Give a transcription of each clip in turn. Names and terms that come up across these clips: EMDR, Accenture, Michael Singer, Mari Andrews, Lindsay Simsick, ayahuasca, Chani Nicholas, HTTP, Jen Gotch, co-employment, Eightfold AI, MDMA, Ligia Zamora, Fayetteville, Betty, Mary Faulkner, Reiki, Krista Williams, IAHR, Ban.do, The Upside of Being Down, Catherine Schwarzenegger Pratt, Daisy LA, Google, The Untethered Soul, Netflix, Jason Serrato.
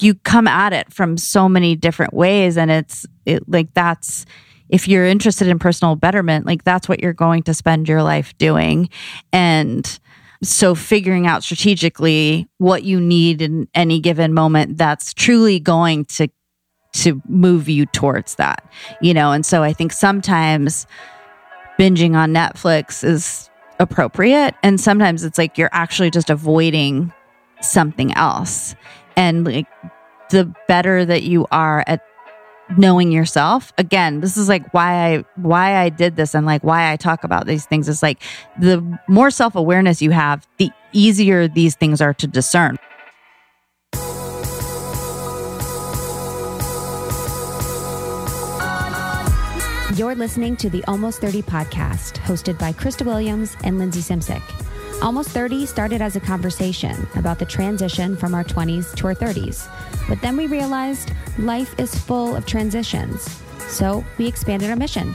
you come at it from so many different ways. And that's, if you're interested in personal betterment, like that's what you're going to spend your life doing. And so figuring out strategically what you need in any given moment, that's truly going to move you towards that, you know? And so I think sometimes binging on Netflix is appropriate. And sometimes it's like, you're actually just avoiding something else. And like the better that you are at knowing yourself, again, this is like why I did this and like why I talk about these things is like the more self-awareness you have, the easier these things are to discern. You're listening to the Almost 30 podcast, hosted by Krista Williams and Lindsay Simsick. Almost 30 started as a conversation about the transition from our 20s to our 30s. But then we realized life is full of transitions. So we expanded our mission.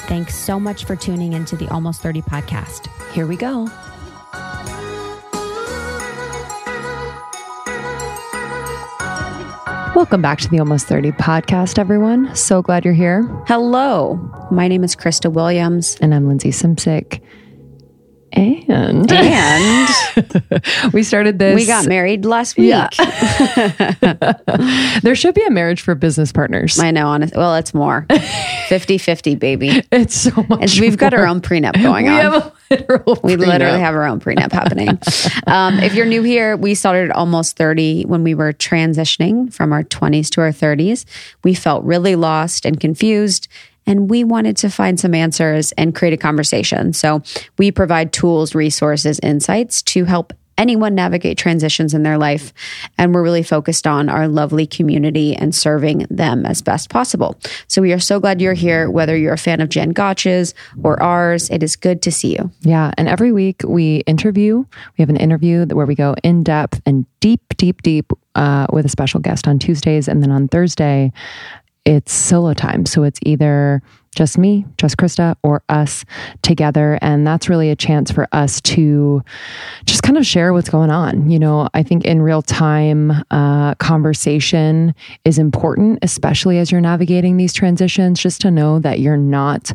Thanks so much for tuning into the Almost 30 podcast. Here we go. Welcome back to the Almost 30 podcast, everyone. So glad you're here. Hello. My name is Krista Williams. And I'm Lindsay Simsick. And we started this. We got married last week. Yeah. There should be a marriage for business partners. I know. Honestly, well, it's more 50-50, baby. It's so much. And we've got our own prenup going on. We literally have our own prenup happening. If you're new here, we started at Almost 30 when we were transitioning from our 20s to our 30s. We felt really lost and confused. And we wanted to find some answers and create a conversation. So we provide tools, resources, insights to help anyone navigate transitions in their life. And we're really focused on our lovely community and serving them as best possible. So we are so glad you're here, whether you're a fan of Jen Gotch's or ours. It is good to see you. Yeah. And every week we have an interview where we go in depth and deep with a special guest on Tuesdays. And then on Thursday, it's solo time. So it's either just me, just Krista, or us together. And that's really a chance for us to just kind of share what's going on. You know, I think in real time, conversation is important, especially as you're navigating these transitions, just to know that you're not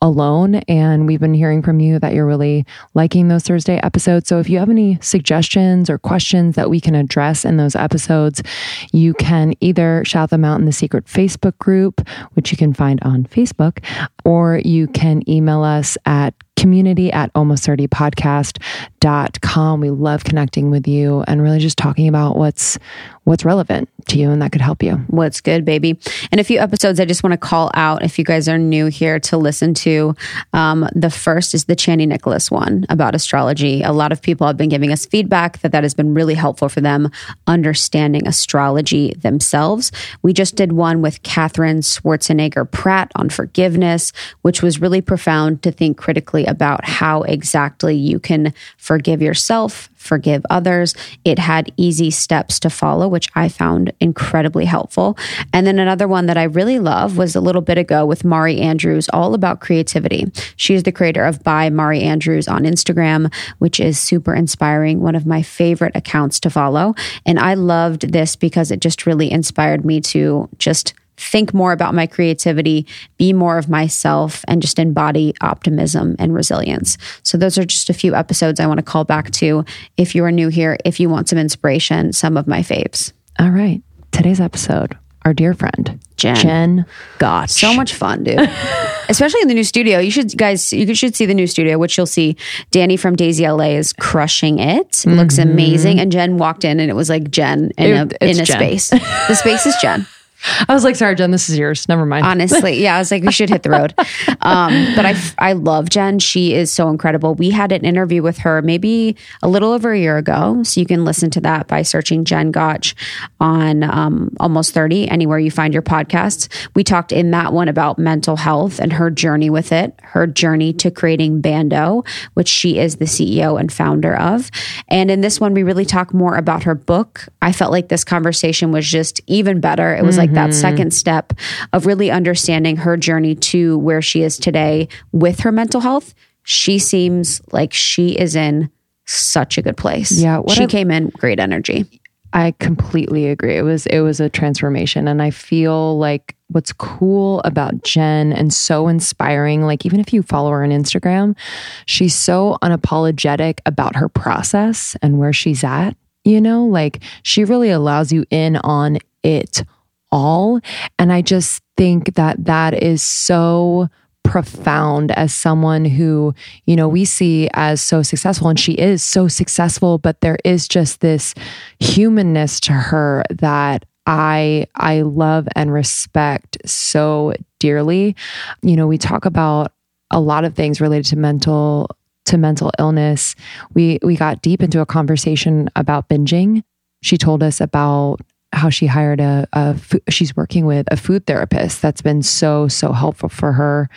alone. And we've been hearing from you that you're really liking those Thursday episodes. So if you have any suggestions or questions that we can address in those episodes, you can either shout them out in the secret Facebook group, which you can find on Facebook, or you can email us at community@almost30podcast.com. We love connecting with you and really just talking about what's relevant to you and that could help you. What's good, baby. And a few episodes I just want to call out if you guys are new here to listen to. The first is the Chani Nicholas one about astrology. A lot of people have been giving us feedback that has been really helpful for them understanding astrology themselves. We just did one with Catherine Schwarzenegger Pratt on forgiveness, which was really profound to think critically about how exactly you can forgive yourself, forgive others. It had easy steps to follow, which I found incredibly helpful. And then another one that I really love was a little bit ago with Mari Andrews, all about creativity. She is the creator of By Mari Andrews on Instagram, which is super inspiring, one of my favorite accounts to follow. And I loved this because it just really inspired me to just think more about my creativity, be more of myself, and just embody optimism and resilience. So those are just a few episodes I want to call back to if you are new here, if you want some inspiration, some of my faves. All right. Today's episode, our dear friend, Jen Gotch. So much fun, dude. Especially in the new studio. You should see the new studio, which you'll see Danny from Daisy LA is crushing it. Mm-hmm. Looks amazing. And Jen walked in and it was like Jen in a space. The space is Jen. I was like, sorry, Jen, this is yours. Never mind. Honestly. Yeah. I was like, we should hit the road. But I love Jen. She is so incredible. We had an interview with her maybe a little over a year ago. So you can listen to that by searching Jen Gotch on Almost 30, anywhere you find your podcasts. We talked in that one about mental health and her journey with it, her journey to creating Ban.do, which she is the CEO and founder of. And in this one, we really talk more about her book. I felt like this conversation was just even better. It was like that second step of really understanding her journey to where she is today with her mental health. She seems like she is in such a good place. Yeah, she came in great energy. I completely agree. It was a transformation. And I feel like what's cool about Jen and so inspiring, like even if you follow her on Instagram, she's so unapologetic about her process and where she's at, you know, like she really allows you in on it all. And I just think that that is so profound as someone who, you know, we see as so successful, and she is so successful, but there is just this humanness to her that I love and respect so dearly. You know, we talk about a lot of things related to mental illness. We got deep into a conversation about binging. She told us about how she hired she's working with a food therapist that's been so, so helpful for her.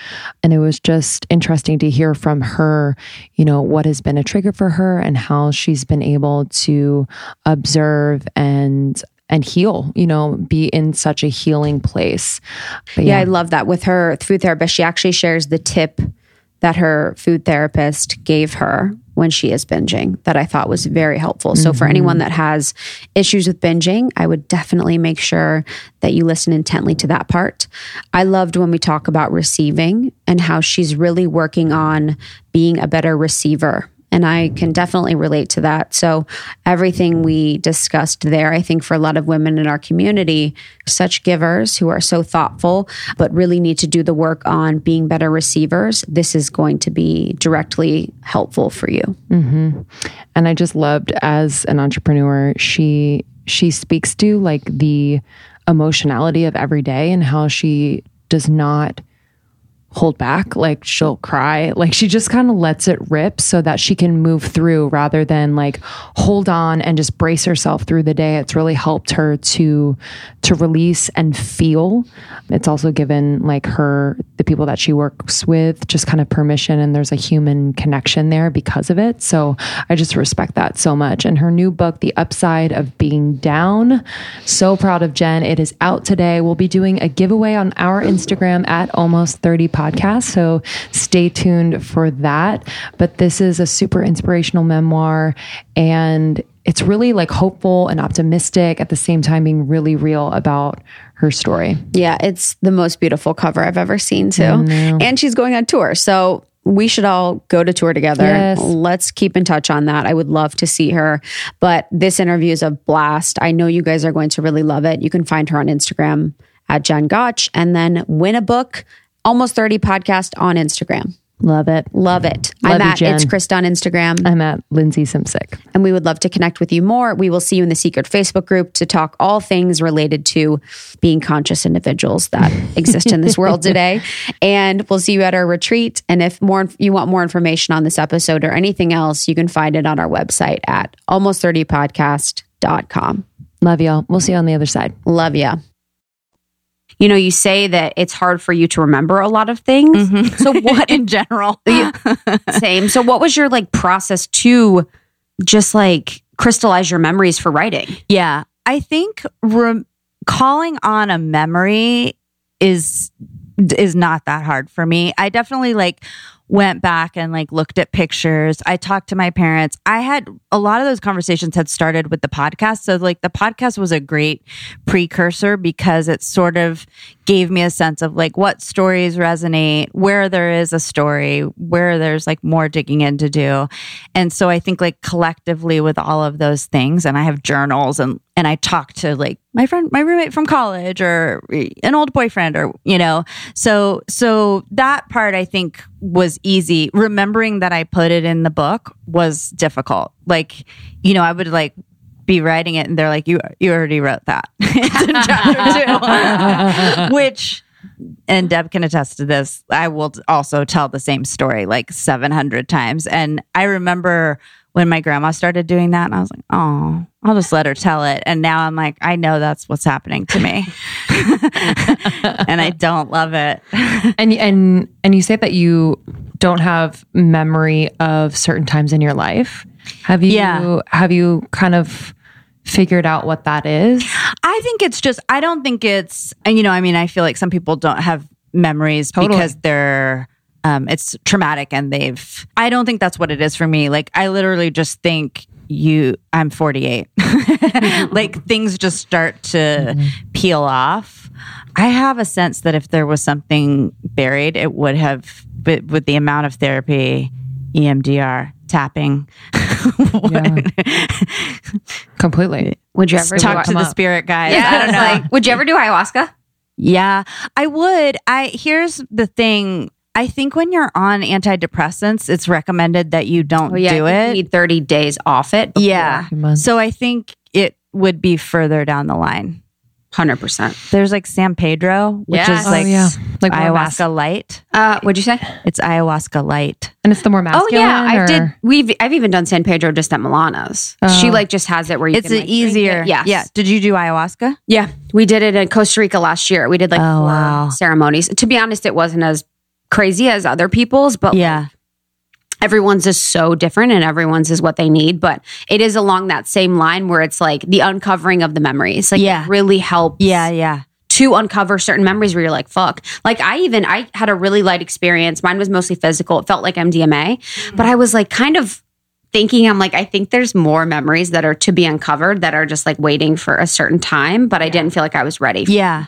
And it was just interesting to hear from her, you know, what has been a trigger for her and how she's been able to observe and heal, you know, be in such a healing place. But yeah, I love that with her food therapist. She actually shares the tip that her food therapist gave her when she is binging that I thought was very helpful. So for anyone that has issues with binging, I would definitely make sure that you listen intently to that part. I loved when we talk about receiving and how she's really working on being a better receiver. And I can definitely relate to that. So everything we discussed there, I think for a lot of women in our community, such givers who are so thoughtful, but really need to do the work on being better receivers, this is going to be directly helpful for you. Mm-hmm. And I just loved, as an entrepreneur, she speaks to like the emotionality of every day and how she does not hold back. Like she'll cry, like she just kind of lets it rip so that she can move through rather than like hold on and just brace herself through the day. It's really helped her to release and feel. It's also given like the people that she works with just kind of permission, and there's a human connection there because of it. So I just respect that so much. And her new book, The Upside of Being Down, so proud of Jen. It is out today. We'll be doing a giveaway on our Instagram at Almost 30 Podcast. So stay tuned for that. But this is a super inspirational memoir, and it's really like hopeful and optimistic at the same time being really real about her story. Yeah, it's the most beautiful cover I've ever seen too. Oh, no. And she's going on tour. So we should all go to tour together. Yes. Let's keep in touch on that. I would love to see her, but this interview is a blast. I know you guys are going to really love it. You can find her on Instagram at Jen Gotch, and then win a book. Almost 30 Podcast on Instagram. Love it. Love it. Love I'm you, at Jen. It's Krista on Instagram. I'm at Lindsay Simsick. And we would love to connect with you more. We will see you in the secret Facebook group to talk all things related to being conscious individuals that exist in this world today. And we'll see you at our retreat. And if you want more information on this episode or anything else, you can find it on our website at almost30podcast.com. Love y'all. We'll see you on the other side. Love ya. You know, you say that it's hard for you to remember a lot of things. Mm-hmm. So what in general? Same. So what was your like process to just like crystallize your memories for writing? Yeah. I think calling on a memory is not that hard for me. I definitely like went back and like looked at pictures. I talked to my parents. I had a lot of those conversations had started with the podcast. So like the podcast was a great precursor because it sort of gave me a sense of like what stories resonate, where there is a story, where there's like more digging in to do. And so I think like collectively with all of those things, and I have journals and I talk to like my roommate from college or an old boyfriend or, you know, so that part I think was easy. Remembering that I put it in the book was difficult. Like, you know, I would like be writing it and they're like, you already wrote that. It's in chapter 2. Which, and Deb can attest to this, I will also tell the same story like 700 times. And I remember when my grandma started doing that and I was like, oh, I'll just let her tell it. And now I'm like, I know that's what's happening to me. And I don't love it. And you say that you don't have memory of certain times in your life. Have you kind of figured out what that is? I think it's just, I don't think it's, and you know, I mean, I feel like some people don't have memories because they're, it's traumatic and they've, I don't think that's what it is for me. Like, I literally just think I'm 48. Like, things just start to peel off. I have a sense that if there was something buried, it would have, but with the amount of therapy, EMDR, tapping. Completely. Would you ever talk to the spirit guys? Yeah, I don't know. Like, would you ever do ayahuasca? Yeah, I would. Here's the thing. I think when you're on antidepressants, it's recommended that you don't do it. You need 30 days off it. Yeah. So I think it would be further down the line. 100%. There's like San Pedro, which is like ayahuasca light. What'd you say? It's ayahuasca light. And it's the more masculine. Oh yeah, I've even done San Pedro just at Milano's. Oh. She like just has it where you can like easier. Drink it. Yes. Yeah. Did you do ayahuasca? Yeah. We did it in Costa Rica last year. We did like four ceremonies. To be honest, it wasn't as crazy as other people's, but like, everyone's is so different and everyone's is what they need, but it is along that same line where it's like the uncovering of the memories. Like it really helps to uncover certain memories where you're like, fuck. Like I had a really light experience. Mine was mostly physical. It felt like MDMA, but I was like kind of thinking, I'm like, I think there's more memories that are to be uncovered that are just like waiting for a certain time, but I didn't feel like I was ready. Yeah.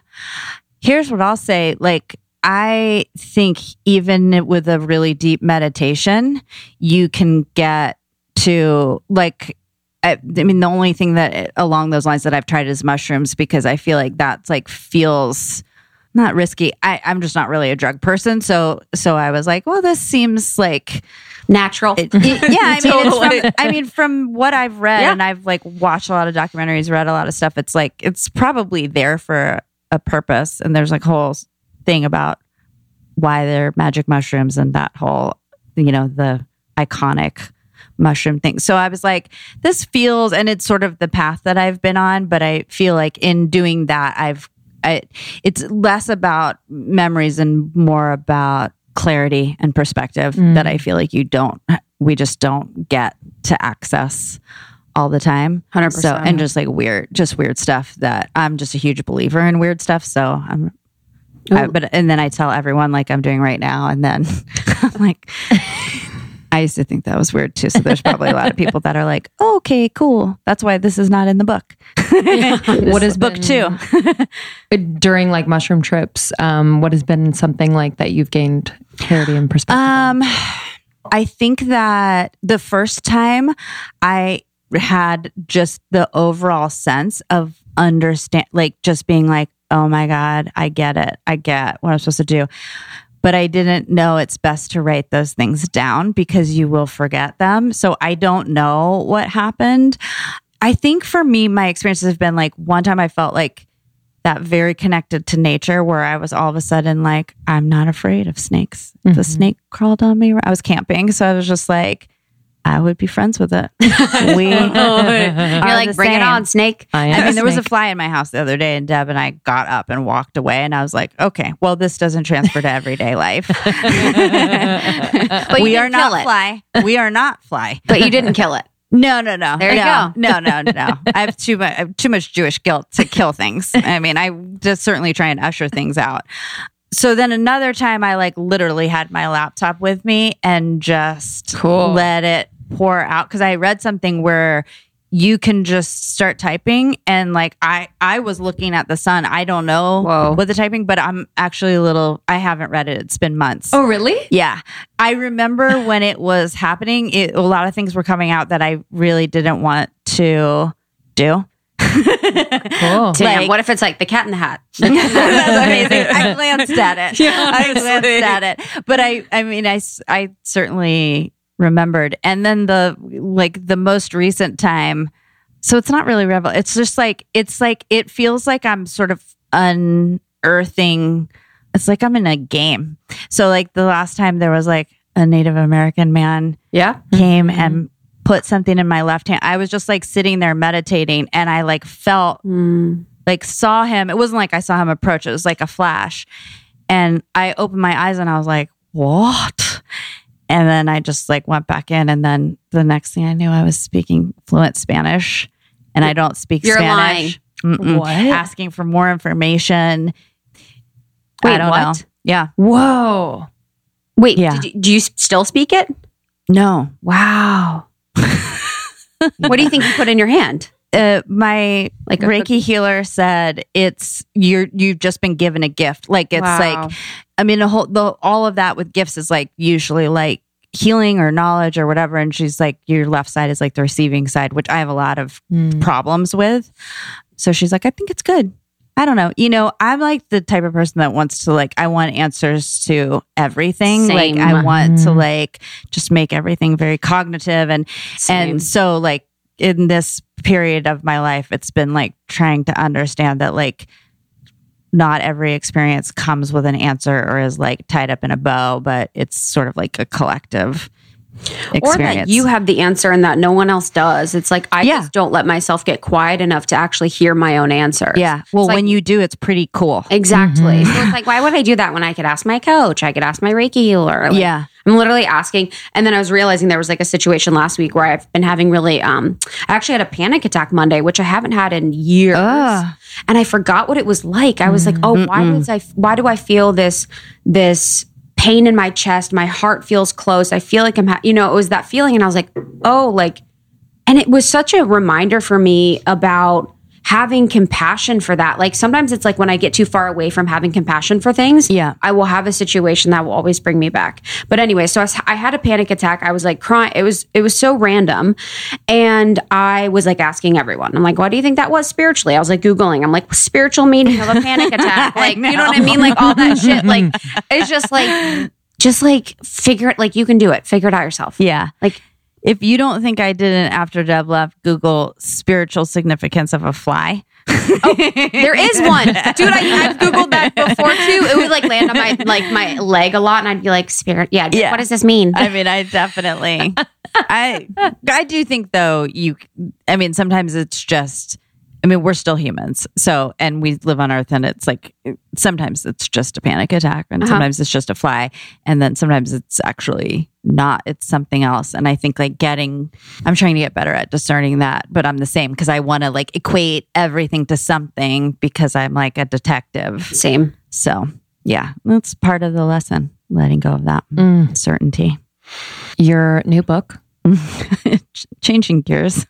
Here's what I'll say. Like, I think even with a really deep meditation, you can get to like, I mean, the only thing that along those lines that I've tried is mushrooms, because I feel like that's like feels not risky. I'm just not really a drug person. So I was like, well, this seems like natural. I mean, totally. From what I've read and I've like watched a lot of documentaries, read a lot of stuff, it's like, it's probably there for a purpose. And there's like whole thing about why they're magic mushrooms and that whole, you know, the iconic mushroom thing. So I was like, this feels, and it's sort of the path that I've been on, but I feel like in doing that, it's less about memories and more about clarity and perspective that I feel like we just don't get to access all the time. 100%. So, and just like weird stuff that I'm just a huge believer in weird stuff. So and then I tell everyone like I'm doing right now, and then I'm like, I used to think that was weird too. So there's probably a lot of people that are like, oh, okay, cool. That's why this is not in the book. What is book 2? During like mushroom trips, what has been something like that you've gained clarity and perspective? I think that the first time I had just the overall sense of understand, like just being like, oh my God, I get it. I get what I'm supposed to do. But I didn't know it's best to write those things down because you will forget them. So I don't know what happened. I think for me, my experiences have been like, one time I felt like that very connected to nature where I was all of a sudden like, I'm not afraid of snakes. Mm-hmm. The snake crawled on me. I was camping. So I was just like, I would be friends with it. You're like, bring it on, snake. I mean, there was a fly in my house the other day, and Deb and I got up and walked away, and I was like, okay, well, this doesn't transfer to everyday life. But we are not fly. We are not fly. But you didn't kill it. No. There you go. No. I have too much Jewish guilt to kill things. I mean, I just certainly try and usher things out. So then another time I like literally had my laptop with me and just let it pour out, because I read something where you can just start typing and like I was looking at the sun. I don't know what the typing, but I'm actually I haven't read it. It's been months. Oh, really? Yeah. I remember when it was happening, a lot of things were coming out that I really didn't want to do. Cool. Damn, like, what if it's like the Cat in the Hat? That's amazing. I glanced at it. But I mean, I certainly remembered. And then the most recent time, So it's not really revelation. It's just like, it feels like I'm sort of unearthing. It's like I'm in a game. So like the last time there was like a Native American man came and put something in my left hand. I was just like sitting there meditating and I like felt like saw him. It wasn't like I saw him approach. It was like a flash. And I opened my eyes and I was like, what? And then I just like went back in. And then the next thing I knew, I was speaking fluent Spanish and I don't speak Spanish. You're lying. What? Asking for more information. Wait, I don't know. Yeah. Whoa. Wait, do you still speak it? No. Wow. What do you think you put in your hand? My like Reiki healer said, you've just been given a gift. Like it's like, I mean, all of that with gifts is like usually like healing or knowledge or whatever. And she's like, your left side is like the receiving side, which I have a lot of problems with. So she's like, I think it's good. I don't know. You know, I'm like the type of person that wants to like, I want answers to everything. Same. Like I want to like, just make everything very cognitive. And so like in this period of my life, it's been like trying to understand that like, not every experience comes with an answer or is like tied up in a bow, but it's sort of like a collective experience. Or that you have the answer and that no one else does. It's like, I just don't let myself get quiet enough to actually hear my own answer. Yeah. Well, like, when you do, it's pretty cool. Exactly. Mm-hmm. So it's like, why would I do that when I could ask my coach? I could ask my Reiki healer. Like, I'm literally asking. And then I was realizing there was like a situation last week where I've been having really, I actually had a panic attack Monday, which I haven't had in years. And I forgot what it was like. I was like, oh, why do I feel this pain in my chest? My heart feels close. I feel like I'm, it was that feeling. And I was like, oh, like, and it was such a reminder for me about having compassion for that. Like sometimes it's like when I get too far away from having compassion for things, I will have a situation that will always bring me back. But anyway, so I had a panic attack. I was like crying. It was so random. And I was like asking everyone, I'm like, what do you think that was spiritually? I was like Googling. I'm like, spiritual meaning of a panic attack. Like, you know what I mean? Like all that shit. Like, it's just like figure it, like you can do it. Figure it out yourself. Yeah. Like, if you don't think I didn't after Deb left, Google spiritual significance of a fly. Oh, there is one. Dude, I've Googled that before too. It would like land on my leg a lot and I'd be like, spirit. Yeah, yeah. What does this mean? I mean, I definitely. I do think though, sometimes it's just, we're still humans. So, and we live on Earth and it's like, sometimes it's just a panic attack and sometimes it's just a fly. And then sometimes it's actually not, it's something else. And I think like I'm trying to get better at discerning that, but I'm the same because I want to like equate everything to something because I'm like a detective. Same. So yeah, that's part of the lesson, letting go of that certainty. Your new book. Changing gears.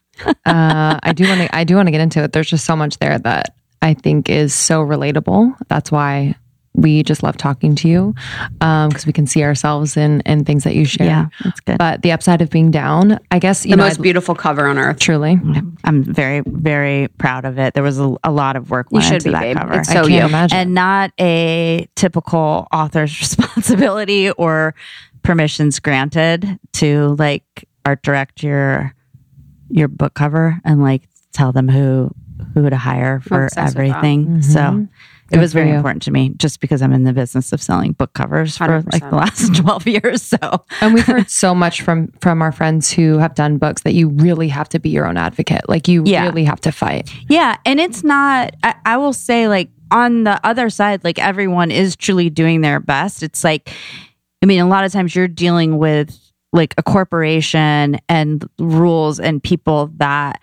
I do want to get into it. There's just so much there that I think is so relatable. That's why we just love talking to you because we can see ourselves in things that you share. Yeah, that's good. But The Upside of Being Down, I guess you know, the most beautiful cover on Earth. Truly, I'm very very proud of it. There was a lot of work went into that cover. It's so I can't imagine, and not a typical author's responsibility or permissions granted to like art direct your book cover and like tell them who to hire for everything. Mm-hmm. So it was very important to me just because I'm in the business of selling book covers 100%. For like the last 12 years. So, and we've heard so much from our friends who have done books that you really have to be your own advocate. Like you really have to fight. Yeah. And it's not, I will say like on the other side, like everyone is truly doing their best. It's like, a lot of times you're dealing with like a corporation and rules and people that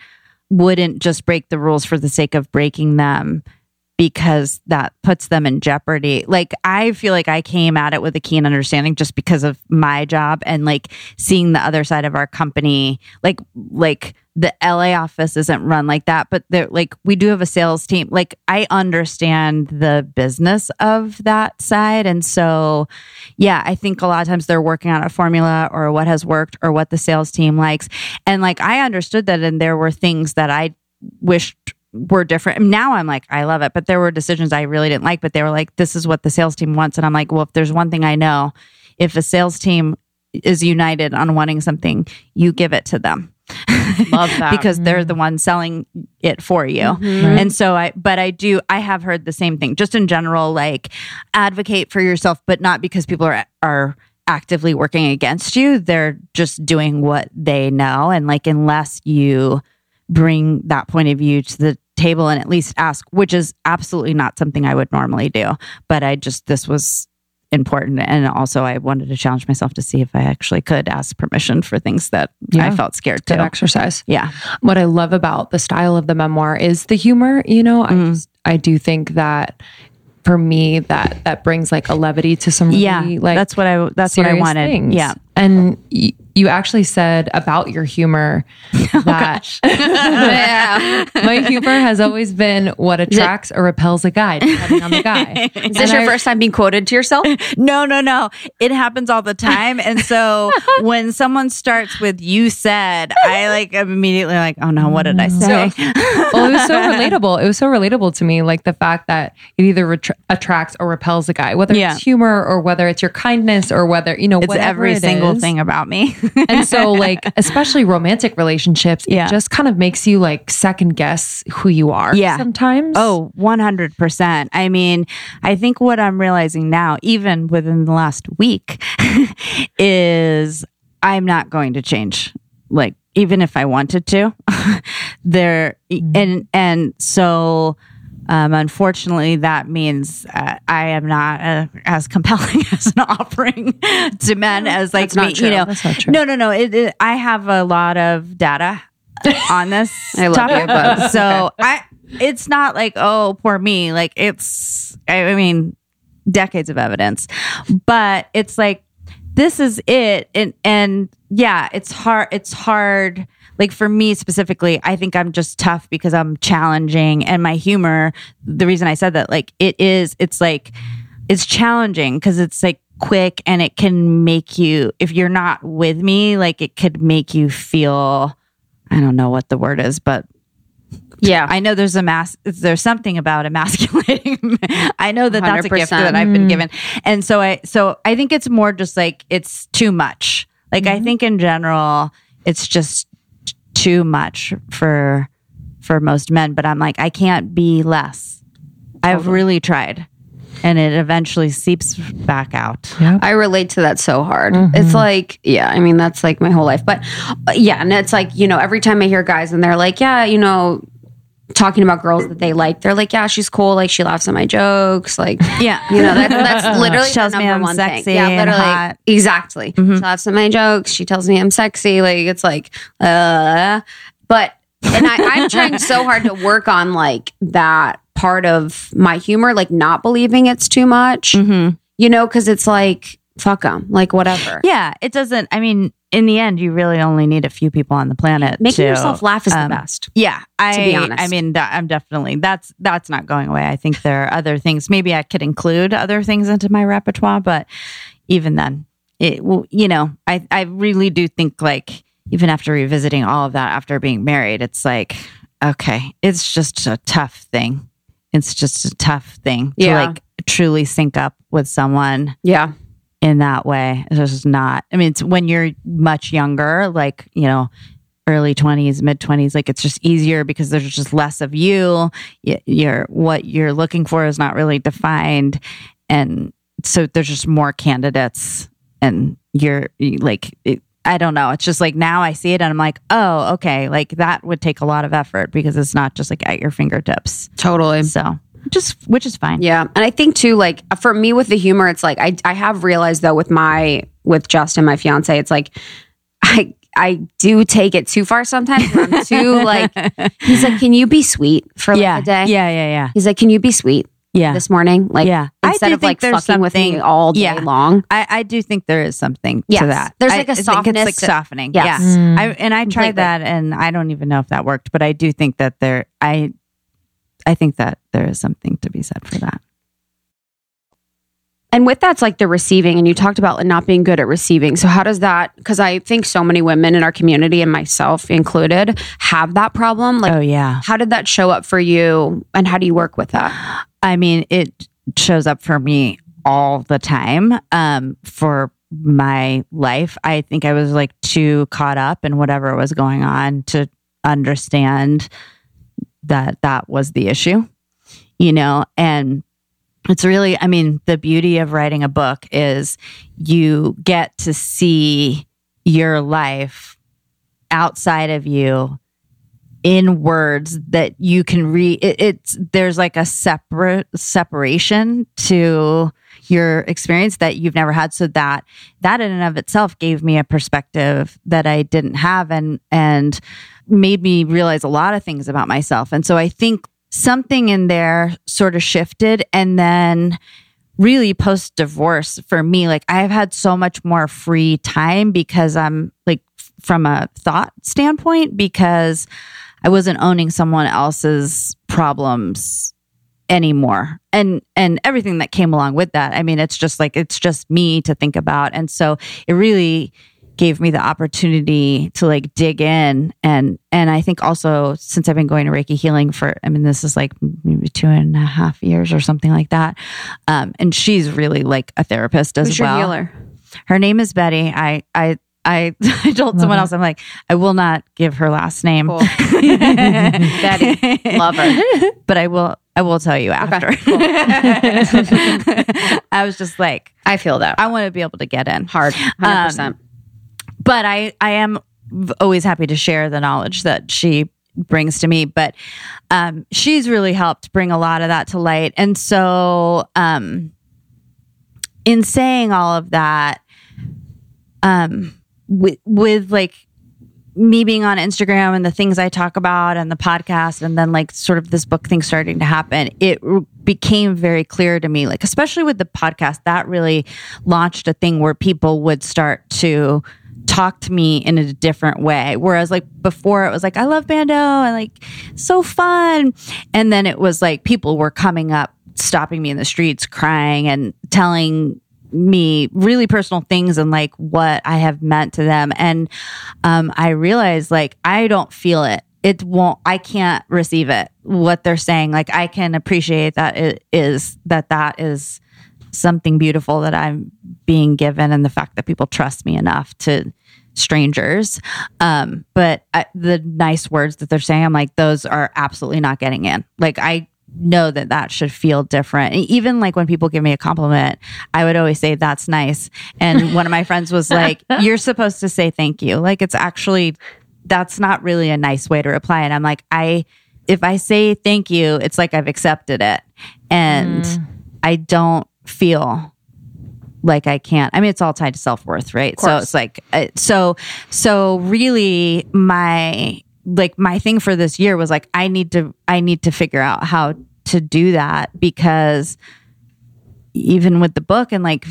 wouldn't just break the rules for the sake of breaking them because that puts them in jeopardy. Like, I feel like I came at it with a keen understanding just because of my job and like seeing the other side of our company. Like the LA office isn't run like that, but they're like, we do have a sales team. Like I understand the business of that side. And so, yeah, I think a lot of times they're working on a formula or what has worked or what the sales team likes. And like, I understood that. And there were things that I wished were different. Now I'm like, I love it, but there were decisions I really didn't like, but they were like, this is what the sales team wants. And I'm like, well, if there's one thing I know, if a sales team is united on wanting something, you give it to them. Love that. Because they're the ones selling it for you. Mm-hmm. Right. And so I have heard the same thing just in general, like advocate for yourself, but not because people are actively working against you. They're just doing what they know. And like, unless you bring that point of view to the table and at least ask, which is absolutely not something I would normally do, but this was important. And also I wanted to challenge myself to see if I actually could ask permission for things that I felt scared to. Good exercise. Yeah. What I love about the style of the memoir is the humor, I do think that for me that brings like a levity to some really like that's what I wanted. Things. Yeah. And you actually said about your humor that my humor has always been what attracts or repels a guy, depending on the guy. Is this your first time being quoted to yourself? No. It happens all the time. And so when someone starts with "you said," I immediately oh no, what did I say? Well, it was so relatable. It was so relatable to me. Like the fact that it either attracts or repels a guy, whether it's humor or whether it's your kindness or whether, it's whatever every single thing about me. And so especially romantic relationships, it just kind of makes you second guess who you are sometimes. Oh, 100%. I mean, I think what I'm realizing now, even within the last week, is I'm not going to change. Even if I wanted to, so unfortunately, that means I am not as compelling as an offering to men as like me. That's not true. No. I have a lot of data on this. I love topic, you, but so okay. It's not like, oh, poor me. I mean, decades of evidence, but it's this is it, and yeah, it's hard. It's hard. For me specifically, I think I'm just tough because I'm challenging, and my humor, the reason I said that, it's challenging because it's quick, and it can make you, if you're not with me, it could make you feel, I don't know what the word is, but yeah, I know there's something about emasculating. I know that 100%. That's a gift that I've been given. And so I think it's more just it's too much. I think in general, it's just too much for most men, but I'm I can't be less. I've really tried, and it eventually seeps back out. Yep. I relate to that so hard. Mm-hmm. It's I mean, that's my whole life, but and it's every time I hear guys and they're talking about girls that they like, they're she's cool. She laughs at my jokes. That's literally she tells the number me I'm one sexy thing. Yeah, literally, hot. Exactly. Mm-hmm. She laughs at my jokes. She tells me I'm sexy. I'm trying so hard to work on that part of my humor, not believing it's too much. Mm-hmm. Because it's fuck them, whatever. Yeah, it doesn't. I mean, in the end, you really only need a few people on the planet. Making yourself laugh is the best. Yeah, to be honest. I mean, I'm definitely that's not going away. I think there are other things. Maybe I could include other things into my repertoire, but even then, I really do think even after revisiting all of that after being married, it's okay, it's just a tough thing. It's just a tough thing to truly sync up with someone. Yeah. In that way, it's just not. I mean, it's when you're much younger, early 20s, mid 20s, it's just easier because there's just less of you. What you're looking for is not really defined, and so there's just more candidates. And you're I don't know. It's just now I see it and I'm oh, okay. That would take a lot of effort because it's not just at your fingertips. Totally. So. Which is fine. Yeah. And I think too, for me with the humor, it's I have realized though with Justin, my fiance, it's I do take it too far sometimes. I'm too he's can you be sweet for a day? Yeah. He's can you be sweet? Yeah. This morning? Instead of fucking with me all day long. I do think there is something to that. There's a softness. It's softening. Yes. Yeah. Mm. I tried that and I don't even know if that worked, but I do think that I think that there is something to be said for that. And with that's the receiving, and you talked about not being good at receiving. So how does that, because I think so many women in our community and myself included have that problem. Oh yeah. How did that show up for you and how do you work with that? I mean, it shows up for me all the time for my life. I think I was like too caught up in whatever was going on to understand that that was the issue, you know? And it's really, I mean, the beauty of writing a book is you get to see your life outside of you in words that you can read. There's like a separation to your experience that you've never had. So that in and of itself gave me a perspective that I didn't have and made me realize a lot of things about myself. And so I think something in there sort of shifted. And then really post-divorce for me, like I've had so much more free time because I'm like from a thought standpoint, because I wasn't owning someone else's problems anymore. And everything that came along with that. I mean, it's just me to think about. And so it really gave me the opportunity to like dig in. And I think also since I've been going to Reiki healing for, I mean, this is like maybe 2.5 years or something like that. And she's really like a therapist as well. Who's your healer? Her name is Betty. I told someone else, I'm like, I will not give her last name. Cool. Betty, love her. But I will tell you after. Okay, cool. I was just like, I feel that. I want to be able to get in. Hard, 100%. But I am always happy to share the knowledge that she brings to me. But she's really helped bring a lot of that to light. And so in saying all of that, with like me being on Instagram and the things I talk about and the podcast and then like sort of this book thing starting to happen, it became very clear to me, like especially with the podcast, that really launched a thing where people would start to talk to me in a different way. Whereas like before it was like, I love Ban.do and like so fun. And then it was like people were coming up, stopping me in the streets, crying and telling me really personal things and like what I have meant to them. And I realized like, I don't feel it. I can't receive it. What they're saying, like I can appreciate that that is something beautiful that I'm being given and the fact that people trust me enough to strangers. But the nice words that they're saying, I'm like, those are absolutely not getting in. Like I know that should feel different. And even like when people give me a compliment, I would always say, that's nice. And one of my friends was like, you're supposed to say thank you. Like it's actually, that's not really a nice way to reply. And I'm like, if I say thank you, it's like I've accepted it. And I don't feel like I can't. I mean, it's all tied to self-worth, right? So it's like, so really my thing for this year was like, I need to figure out how to do that, because even with the book and like,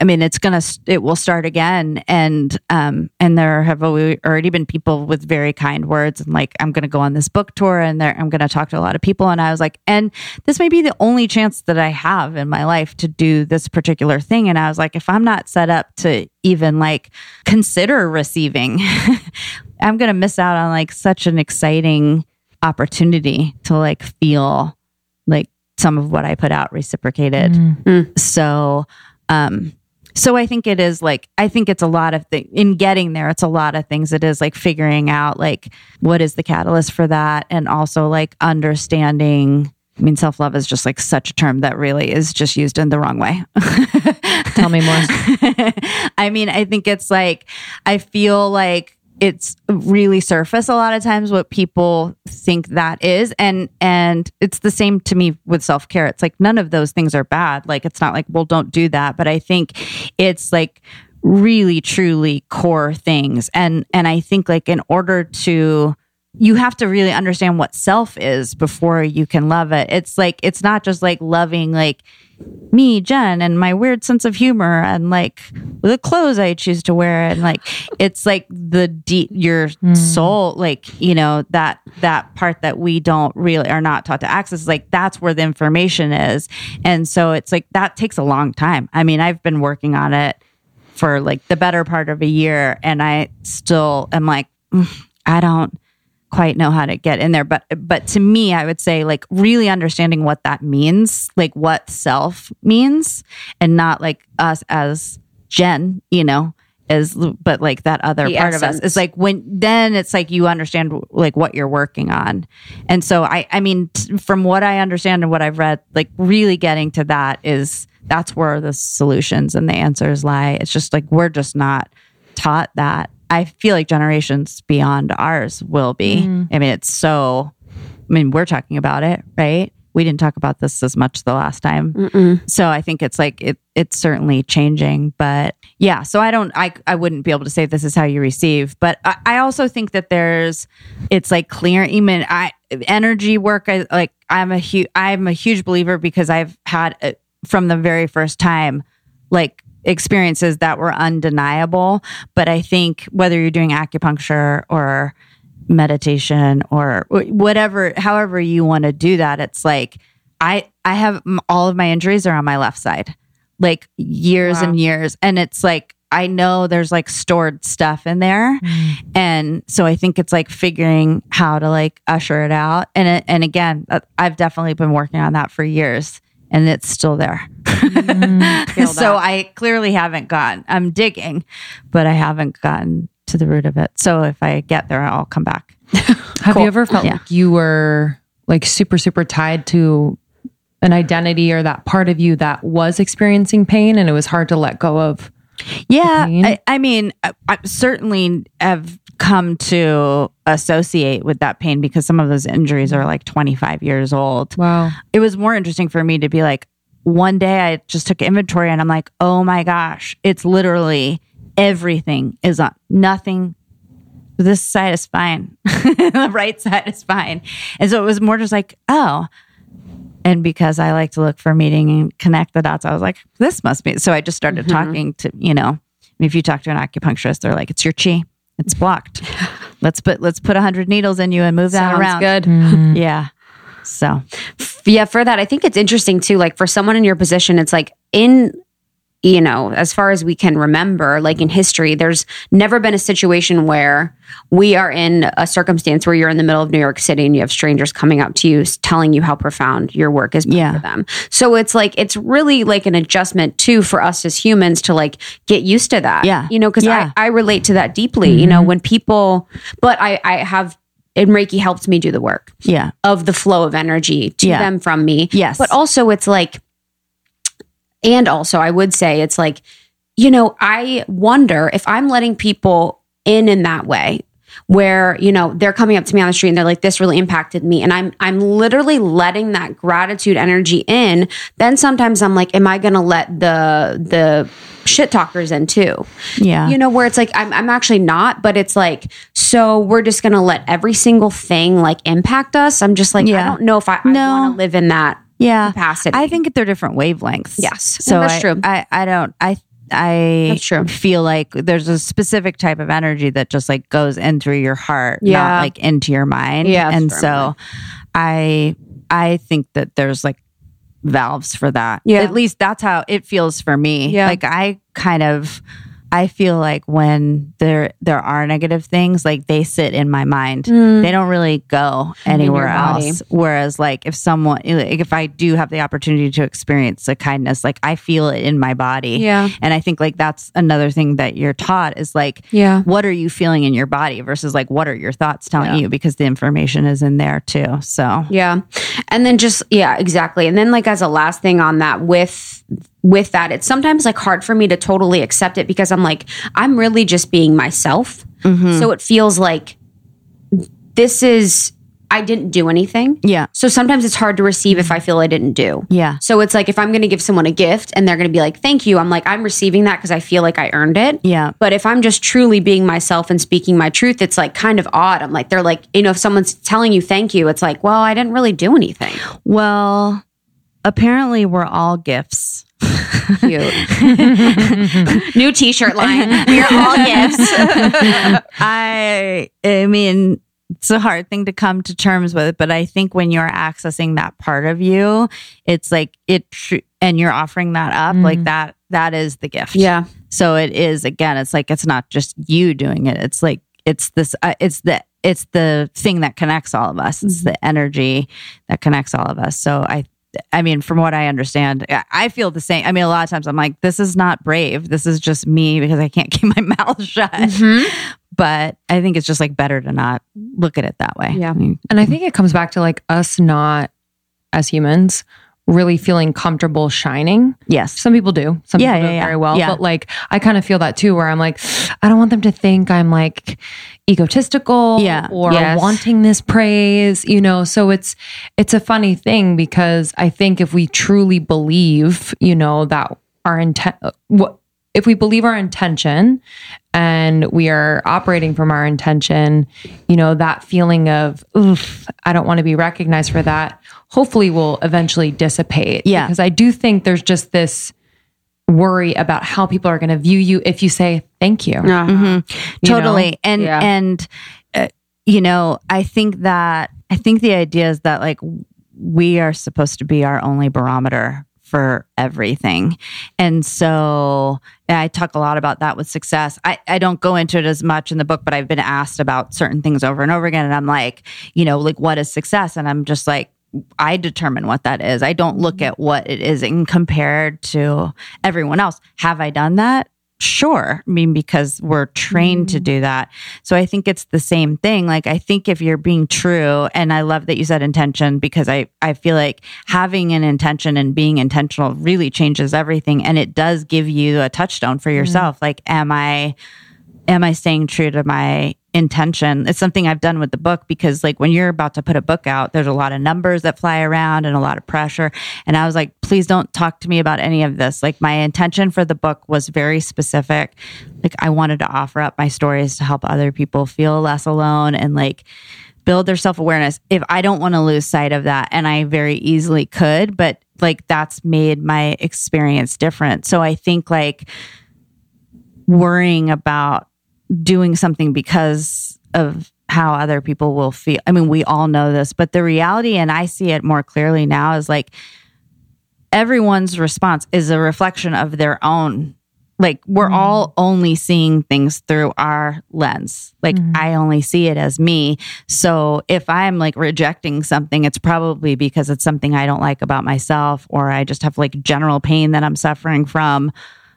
I mean, it will start again. And there have already been people with very kind words and like, I'm going to go on this book tour and I'm going to talk to a lot of people. And I was like, and this may be the only chance that I have in my life to do this particular thing. And I was like, if I'm not set up to even like consider receiving, I'm going to miss out on like such an exciting opportunity to like feel like some of what I put out reciprocated. Mm-hmm. So I think it is like, I think it's a lot of things in getting there. It's a lot of things. It is like figuring out like, what is the catalyst for that? And also like understanding, I mean, self-love is just like such a term that really is just used in the wrong way. Tell me more. I mean, I think it's like, I feel like it's really surface a lot of times what people think that is. And it's the same to me with self-care. It's like, none of those things are bad. Like, it's not like, well, don't do that. But I think it's like really, truly core things. And I think like in order to, you have to really understand what self is before you can love it. It's like, it's not just like loving like me, Jen, and my weird sense of humor and like the clothes I choose to wear. And like, it's like the deep, your soul, like, you know, that part that we don't really are not taught to access. Like that's where the information is. And so it's like, that takes a long time. I mean, I've been working on it for like the better part of a year and I still am like, I don't quite know how to get in there. But to me, I would say like really understanding what that means, like what self means, and not like us as Jen, you know, is, but like that other part of us is like then it's like you understand like what you're working on. And so I mean, from what I understand and what I've read, like really getting to that is, that's where the solutions and the answers lie. It's just like, we're just not taught that. I feel like generations beyond ours will be. Mm. I mean, it's so, I mean, we're talking about it, right? We didn't talk about this as much the last time. Mm-mm. So I think it's like, it's certainly changing, but yeah. So I wouldn't be able to say this is how you receive, but I also think that it's like clear, even energy work. I'm a huge believer because I've had from the very first time, like experiences that were undeniable. But I think whether you're doing acupuncture or meditation or whatever, however you want to do that, it's like I have all of my injuries are on my left side, like years and years, and it's like I know there's like stored stuff in there, and so I think it's like figuring how to like usher it out, and again, I've definitely been working on that for years, and it's still there. So I clearly haven't gotten. I'm digging, but I haven't gotten to the root of it. So if I get there, I'll come back. Have you ever felt like you were like super, super tied to an identity or that part of you that was experiencing pain and it was hard to let go of? Yeah. I mean, I certainly have come to associate with that pain because some of those injuries are like 25 years old. Wow. It was more interesting for me to be like, one day I just took inventory and I'm like, oh my gosh, it's literally everything is on. Nothing. This side is fine. The right side is fine. And so it was more just like, oh. And because I like to look for meaning and connect the dots, I was like, this must be. So I just started talking to, you know, if you talk to an acupuncturist, they're like, it's your chi. It's blocked. Let's put 100 needles in you and move that around. Sounds good. Mm-hmm. Yeah. So. Yeah, for that, I think it's interesting too. Like for someone in your position, it's like you know, as far as we can remember, like in history, there's never been a situation where we are in a circumstance where you're in the middle of New York City and you have strangers coming up to you telling you how profound your work is for them. So it's like, it's really like an adjustment too for us as humans to like get used to that. Yeah. You know, because I relate to that deeply, you know, when people, but I have. And Reiki helped me do the work of the flow of energy to them from me. Yes. But also it's like, and also I would say it's like, you know, I wonder if I'm letting people in that way where, you know, they're coming up to me on the street and they're like, this really impacted me. And I'm literally letting that gratitude energy in. Then sometimes I'm like, am I going to let the shit talkers in too? Yeah. You know, where it's like, I'm actually not, but it's like, so we're just going to let every single thing like impact us. I'm just like, I don't know if I want to live in that capacity. I think they're different wavelengths. Yes. So that's true. I feel like there's a specific type of energy that just like goes in through your heart, not like into your mind. Yeah, and so I think that there's like valves for that. Yeah. At least that's how it feels for me. Yeah. Like I feel like when there are negative things, like they sit in my mind. Mm. They don't really go anywhere else. Whereas like if I do have the opportunity to experience a kindness, like I feel it in my body. Yeah. And I think like that's another thing that you're taught is like, what are you feeling in your body versus like, what are your thoughts telling you? Because the information is in there too. So, yeah. And then just, exactly. And then like as a last thing on that with that, it's sometimes like hard for me to totally accept it because I'm like, I'm really just being myself. Mm-hmm. So it feels like I didn't do anything. Yeah. So sometimes it's hard to receive if I feel I didn't do. Yeah. So it's like, if I'm going to give someone a gift and they're going to be like, thank you. I'm like, I'm receiving that because I feel like I earned it. Yeah. But if I'm just truly being myself and speaking my truth, it's like kind of odd. I'm like, they're like, you know, if someone's telling you thank you, it's like, well, I didn't really do anything. Well, apparently we're all gifts. Cute. New t-shirt line. We're all gifts. I mean, it's a hard thing to come to terms with, but I think when you're accessing that part of you, it's like and you're offering that up like that is the gift. Yeah. So it is, again, it's like, it's not just you doing it. It's like, it's this, it's the thing that connects all of us. It's the energy that connects all of us. So I I mean, from what I understand, I feel the same. I mean, a lot of times I'm like, this is not brave. This is just me because I can't keep my mouth shut. Mm-hmm. But I think it's just like better to not look at it that way. Yeah. And I think it comes back to like us not as humans really feeling comfortable shining. Yes. Some people do. Some people do it very well. Yeah. But like, I kind of feel that too, where I'm like, I don't want them to think I'm like egotistical or wanting this praise, you know? So it's a funny thing because I think if we truly believe, you know, that our intent, if we believe our intention and we are operating from our intention, you know, that feeling of, oof, I don't want to be recognized for that, hopefully will eventually dissipate. Yeah. Because I do think there's just this worry about how people are going to view you if you say thank you. Mm-hmm. Totally. Know? And, you know, I think the idea is that like we are supposed to be our only barometer for everything. And so I talk a lot about that with success. I don't go into it as much in the book, but I've been asked about certain things over and over again. And I'm like, you know, like what is success? And I'm just like, I determine what that is. I don't look at what it is and compared to everyone else. Have I done that? Sure. I mean, because we're trained to do that. So I think it's the same thing. Like, I think if you're being true, and I love that you said intention, because I feel like having an intention and being intentional really changes everything. And it does give you a touchstone for yourself. Mm-hmm. Like, am I staying true to my intention? It's something I've done with the book, because like when you're about to put a book out, there's a lot of numbers that fly around and a lot of pressure. And I was like, please don't talk to me about any of this. Like my intention for the book was very specific. Like I wanted to offer up my stories to help other people feel less alone and like build their self-awareness. If I don't want to lose sight of that, and I very easily could, but like that's made my experience different. So I think like worrying about doing something because of how other people will feel. I mean, we all know this, but the reality, and I see it more clearly now, is like everyone's response is a reflection of their own. Like we're all only seeing things through our lens. Like I only see it as me. So if I'm like rejecting something, it's probably because it's something I don't like about myself, or I just have like general pain that I'm suffering from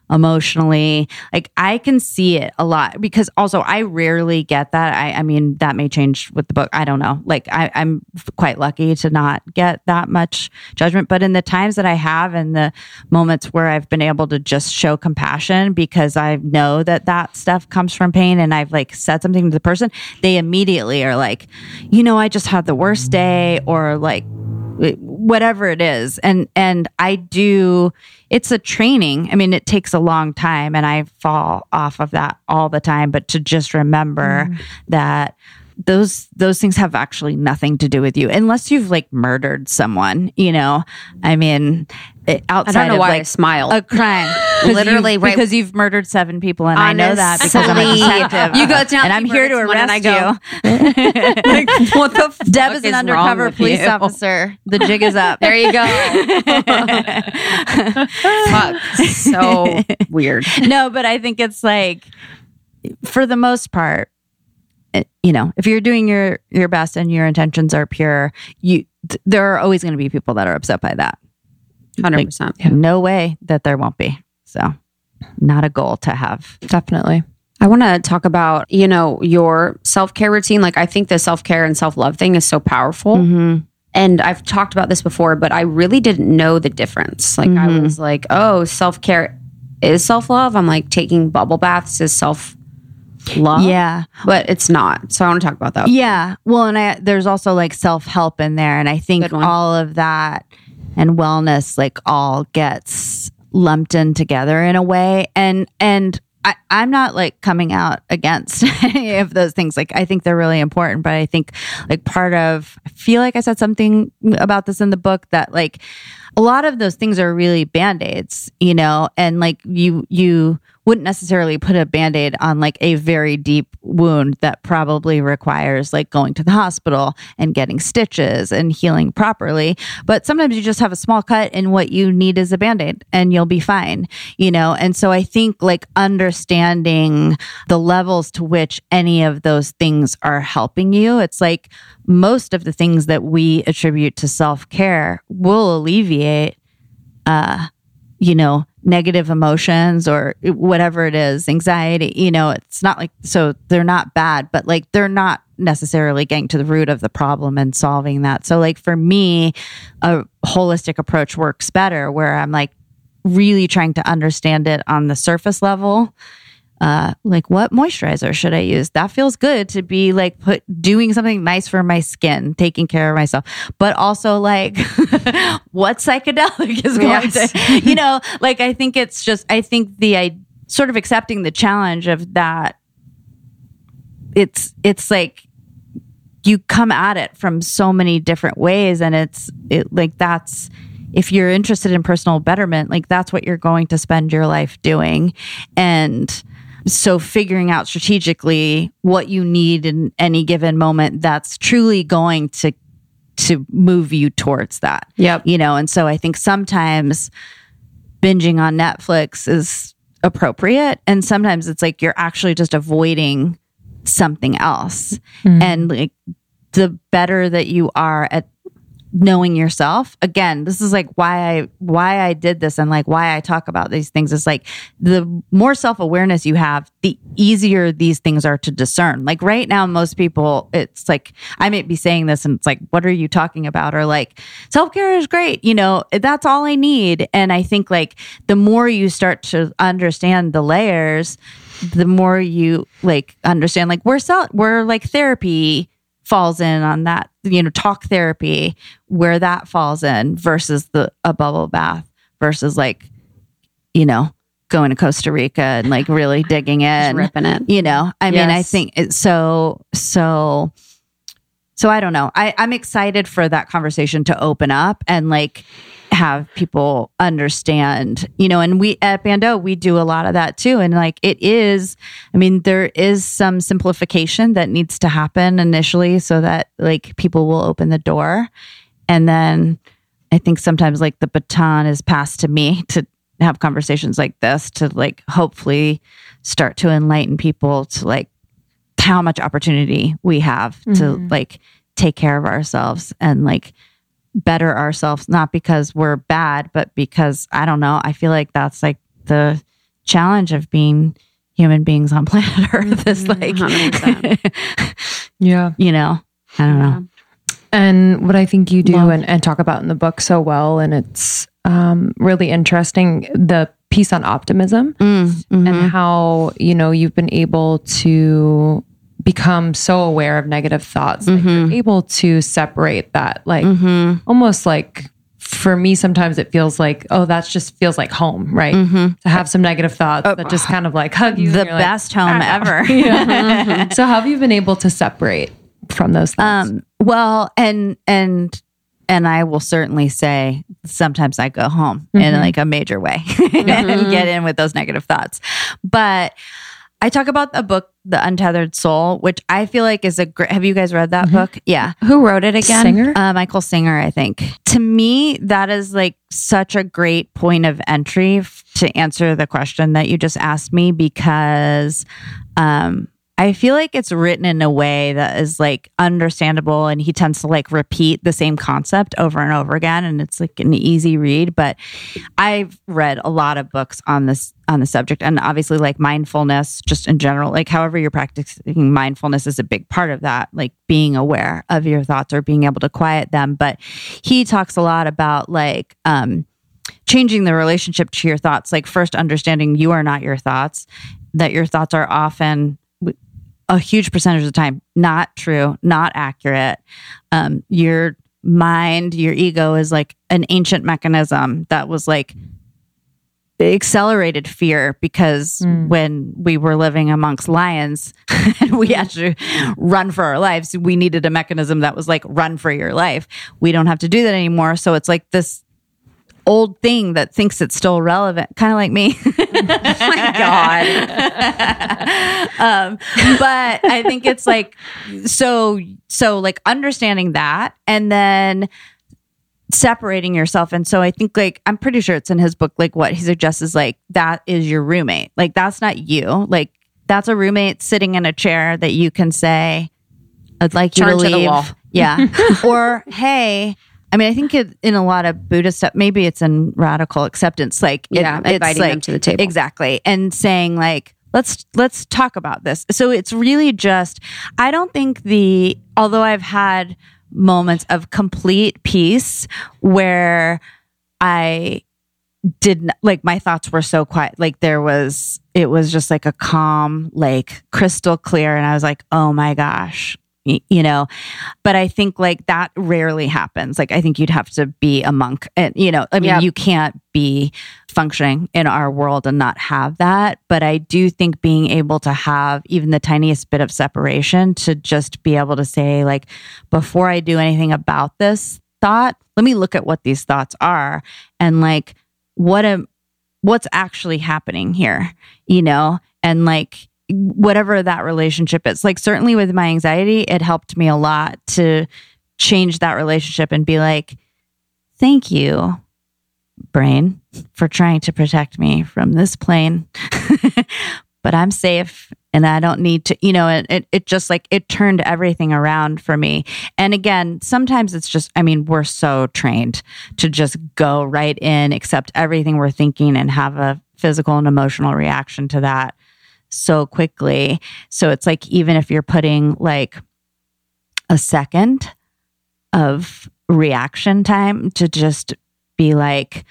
emotionally. Like I can see it a lot, because also I rarely get that. I mean, that may change with the book. I don't know. Like I'm quite lucky to not get that much judgment, but in the times that I have and the moments where I've been able to just show compassion, because I know that stuff comes from pain, and I've like said something to the person, they immediately are like, you know, I just had the worst day, or like whatever it is. And I do, it's a training. I mean, it takes a long time, and I fall off of that all the time, but to just remember that those things have actually nothing to do with you, unless you've like murdered someone, you know? I mean, outside I don't know of why like I smiled. A crime. Literally, right. Because you've murdered 7 people, and honestly, I know that because I'm a detective. You go down, and I'm here to arrest you. Like, what the fuck? Deb is an undercover police officer. The jig is up. There you go. Fuck. So weird. No, but I think it's like, for the most part, you know, if you're doing your best and your intentions are pure, there are always going to be people that are upset by that. 100%. Like, no way that there won't be. So not a goal to have. Definitely. I want to talk about, you know, your self-care routine. Like I think the self-care and self-love thing is so powerful. Mm-hmm. And I've talked about this before, but I really didn't know the difference. Like I was like, oh, self-care is self-love. I'm like, taking bubble baths is self-love. Yeah. But it's not. So I want to talk about that. Yeah. Well, and there's also like self-help in there. And I think all of that and wellness like all gets lumped in together in a way. And I'm not like coming out against any of those things. Like I think they're really important, but I think like I feel like I said something about this in the book, that like a lot of those things are really Band-Aids, you know, and like you wouldn't necessarily put a Band-Aid on like a very deep wound that probably requires like going to the hospital and getting stitches and healing properly. But sometimes you just have a small cut and what you need is a Band-Aid and you'll be fine, you know? And so I think like understanding the levels to which any of those things are helping you, it's like most of the things that we attribute to self-care will alleviate, you know, negative emotions or whatever it is, anxiety, you know, it's not like, so they're not bad, but like, they're not necessarily getting to the root of the problem and solving that. So like, for me, a holistic approach works better where I'm like really trying to understand it on the surface level. Like what moisturizer should I use? That feels good to be like doing something nice for my skin, taking care of myself, but also like what psychedelic is going to, you know, like, I think it's just, I think I sort of accepting the challenge of that. It's like you come at it from so many different ways and it's like, that's, if you're interested in personal betterment, like that's what you're going to spend your life doing. And so figuring out strategically what you need in any given moment, that's truly going to move you towards that. Yep. You know, and so I think sometimes binging on Netflix is appropriate. And sometimes it's like, you're actually just avoiding something else. Mm-hmm. And like the better that you are at knowing yourself, again, this is like why I did this and like why I talk about these things is like the more self-awareness you have, the easier these things are to discern. Like right now, most people, it's like, I might be saying this and it's like, what are you talking about? Or like, self-care is great. You know, that's all I need. And I think like the more you start to understand the layers, the more you like understand like we're like therapy falls in on that, you know, talk therapy, where that falls in versus a bubble bath versus like, you know, going to Costa Rica and like really digging in, ripping it, you know, I mean, I think it's so I don't know. I'm excited for that conversation to open up and like have people understand, you know, and we at Ban.do, we do a lot of that too. And like, it is, I mean, there is some simplification that needs to happen initially so that like people will open the door. And then I think sometimes like the baton is passed to me to have conversations like this, to like, hopefully start to enlighten people to like how much opportunity we have to like take care of ourselves and like better ourselves, not because we're bad, but because I don't know, I feel like that's like the challenge of being human beings on planet Earth is like, yeah, you know, I don't know. And what I think you do and talk about in the book so well, and it's really interesting, the piece on optimism and how, you know, you've been able to become so aware of negative thoughts that you're able to separate that, like almost like, for me sometimes it feels like, oh, that just feels like home, right? To have some negative thoughts that just kind of like hug you, the best like, home ever. So how have you been able to separate from those thoughts? Well, and I will certainly say sometimes I go home in like a major way and get in with those negative thoughts, but I talk about a book, The Untethered Soul, which I feel like is a great... Have you guys read that book? Yeah. Who wrote it again? Singer? Michael Singer, I think. To me, that is like such a great point of entry to answer the question that you just asked me, because I feel like it's written in a way that is like understandable, and he tends to like repeat the same concept over and over again, and it's like an easy read. But I've read a lot of books on this, on the subject, and obviously like mindfulness just in general, like however you're practicing mindfulness is a big part of that, like being aware of your thoughts or being able to quiet them. But he talks a lot about like, changing the relationship to your thoughts, like first understanding you are not your thoughts, that your thoughts are often a huge percentage of the time not true, not accurate. Your mind, your ego is like an ancient mechanism that was like accelerated fear, because when we were living amongst lions and we had to run for our lives, we needed a mechanism that was like, run for your life. We don't have to do that anymore. So it's like this old thing that thinks it's still relevant, kind of like me. But I think it's like, so like understanding that and then separating yourself. And so I think, like, I'm pretty sure it's in his book, like what he suggests is like, that is your roommate. Like, that's not you. Like, that's a roommate sitting in a chair that you can say, I'd like you to leave. Turn to the wall. Yeah. Or, hey, I mean, I think in a lot of Buddhist stuff, maybe it's in radical acceptance, like it's inviting like, them to the table. Exactly. And saying like, let's talk about this. So it's really just, I don't think although I've had moments of complete peace where I didn't, like my thoughts were so quiet. Like it was just like a calm, like crystal clear. And I was like, oh my gosh. You know, but I think like that rarely happens. Like, I think you'd have to be a monk and, you know, I mean, you can't be functioning in our world and not have that. But I do think being able to have even the tiniest bit of separation to just be able to say like, before I do anything about this thought, let me look at what these thoughts are and like, what's actually happening here, you know, and like, whatever that relationship is. Like certainly with my anxiety, it helped me a lot to change that relationship and be like, thank you, brain, for trying to protect me from this plane, but I'm safe and I don't need to, you know, it just like, it turned everything around for me. And again, sometimes it's just, I mean, we're so trained to just go right in, accept everything we're thinking and have a physical and emotional reaction to that so quickly. So it's like, even if you're putting like a second of reaction time to just be like,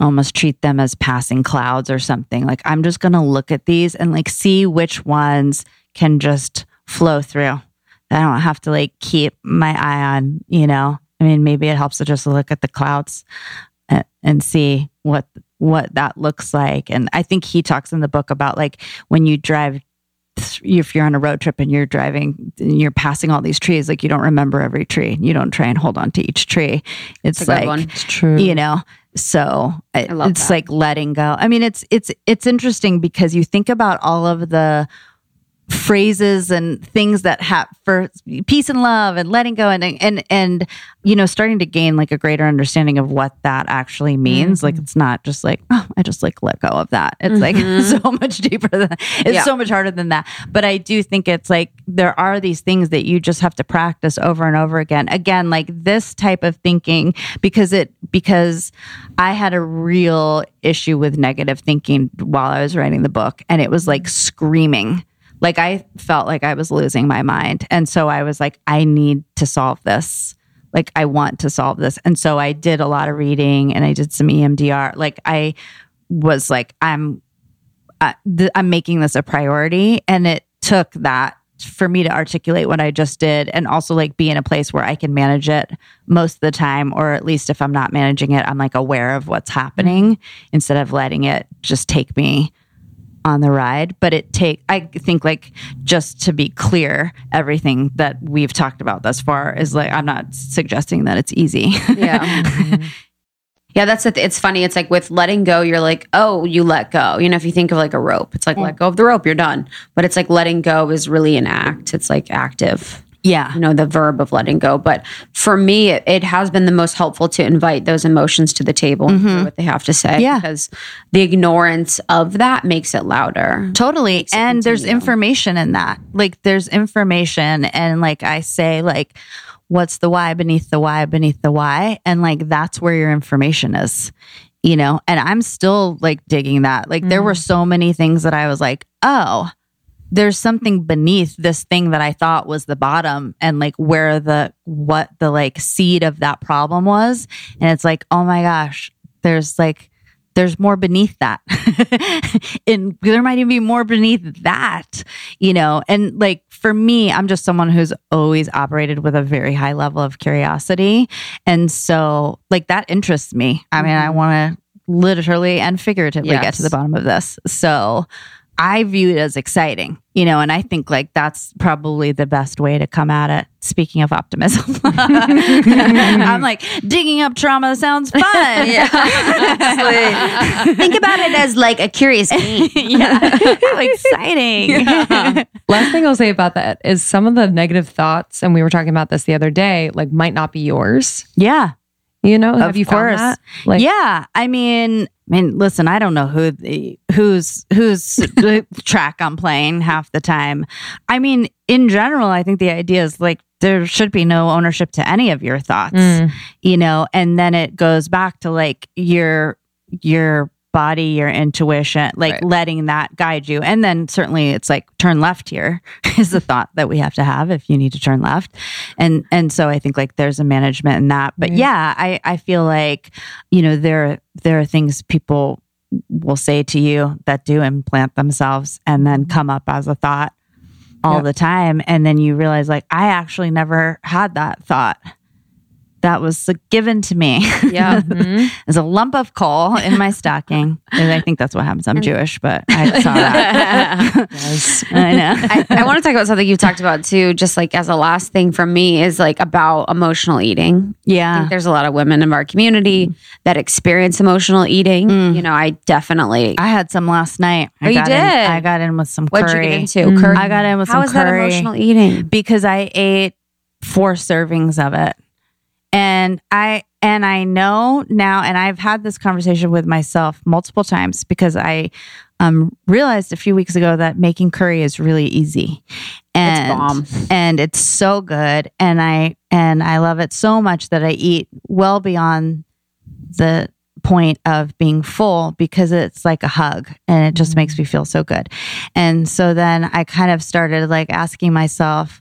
almost treat them as passing clouds or something. Like, I'm just going to look at these and like see which ones can just flow through. I don't have to like keep my eye on, you know, I mean, maybe it helps to just look at the clouds and see what that looks like. And I think he talks in the book about like when you drive, if you're on a road trip and you're driving and you're passing all these trees, like you don't remember every tree. You don't try and hold on to each tree. It's like, it's true. You know, so it's that. Like letting go. I mean, it's interesting because you think about all of the phrases and things that have for peace and love and letting go and you know, starting to gain like a greater understanding of what that actually means. Mm-hmm. Like, it's not just like, oh, I just like let go of that. It's like so much deeper than that. It's so much harder than that. But I do think it's like, there are these things that you just have to practice over and over again. Again, like this type of thinking, because I had a real issue with negative thinking while I was writing the book, and it was like screaming. Like, I felt like I was losing my mind. And so I was like, I need to solve this. Like, I want to solve this. And so I did a lot of reading and I did some EMDR. Like, I was like, I'm making this a priority. And it took that for me to articulate what I just did and also like be in a place where I can manage it most of the time, or at least if I'm not managing it, I'm like aware of what's happening instead of letting it just take me on the ride. But I think like, just to be clear, everything that we've talked about thus far is like, I'm not suggesting that it's easy. Yeah, that's it's funny. It's like with letting go, you're like, oh, you let go. You know, if you think of like a rope, it's like let go of the rope, you're done. But it's like letting go is really an act. It's like active. Yeah. You know, the verb of letting go. But for me, it has been the most helpful to invite those emotions to the table and hear what they have to say. Yeah. Because the ignorance of that makes it louder. Totally. And there's information in that. Like, there's information. And like I say, like, what's the why beneath the why beneath the why? And like, that's where your information is, you know? And I'm still like digging that. Like, there were so many things that I was like, oh, there's something beneath this thing that I thought was the bottom, and like where what the like seed of that problem was. And it's like, oh my gosh, there's more beneath that. And there might even be more beneath that, you know? And like, for me, I'm just someone who's always operated with a very high level of curiosity. And so like that interests me. I mean, I want to literally and figuratively get to the bottom of this. So I view it as exciting, you know, and I think like that's probably the best way to come at it. Speaking of optimism, I'm like digging up trauma sounds fun. Yeah, absolutely. Think about it as like a curious game. Yeah, how exciting. Yeah. Last thing I'll say about that is some of the negative thoughts, and we were talking about this the other day, like might not be yours. Yeah. You know, have you found that? Like, yeah. I mean, listen, I don't know whose track I'm playing half the time. I mean, in general, I think the idea is like, there should be no ownership to any of your thoughts, you know, and then it goes back to like your body, your intuition, like right. letting that guide you. And then certainly it's like, turn left here is the thought that we have to have if you need to turn left. And so I think like there's a management in that. But yeah, I feel like, you know, there are things people will say to you that do implant themselves and then come up as a thought all the time. And then you realize like, I actually never had that thought. That was given to me. Yeah, as a lump of coal in my stocking. And I think that's what happens. I'm Jewish, but I saw that. Yes. I know. I want to talk about something you talked about too, just like as a last thing from me is like about emotional eating. Yeah. I think there's a lot of women in our community that experience emotional eating. You know, I had some last night. I got in with some curry. What'd you get into? Curry? I got in with some curry. How is that emotional eating? Because I ate 4 servings of it. And I know now, and I've had this conversation with myself multiple times because I realized a few weeks ago that making curry is really easy, and it's bomb. And it's so good, and I love it so much that I eat well beyond the point of being full because it's like a hug and it just makes me feel so good. And so then I kind of started like asking myself,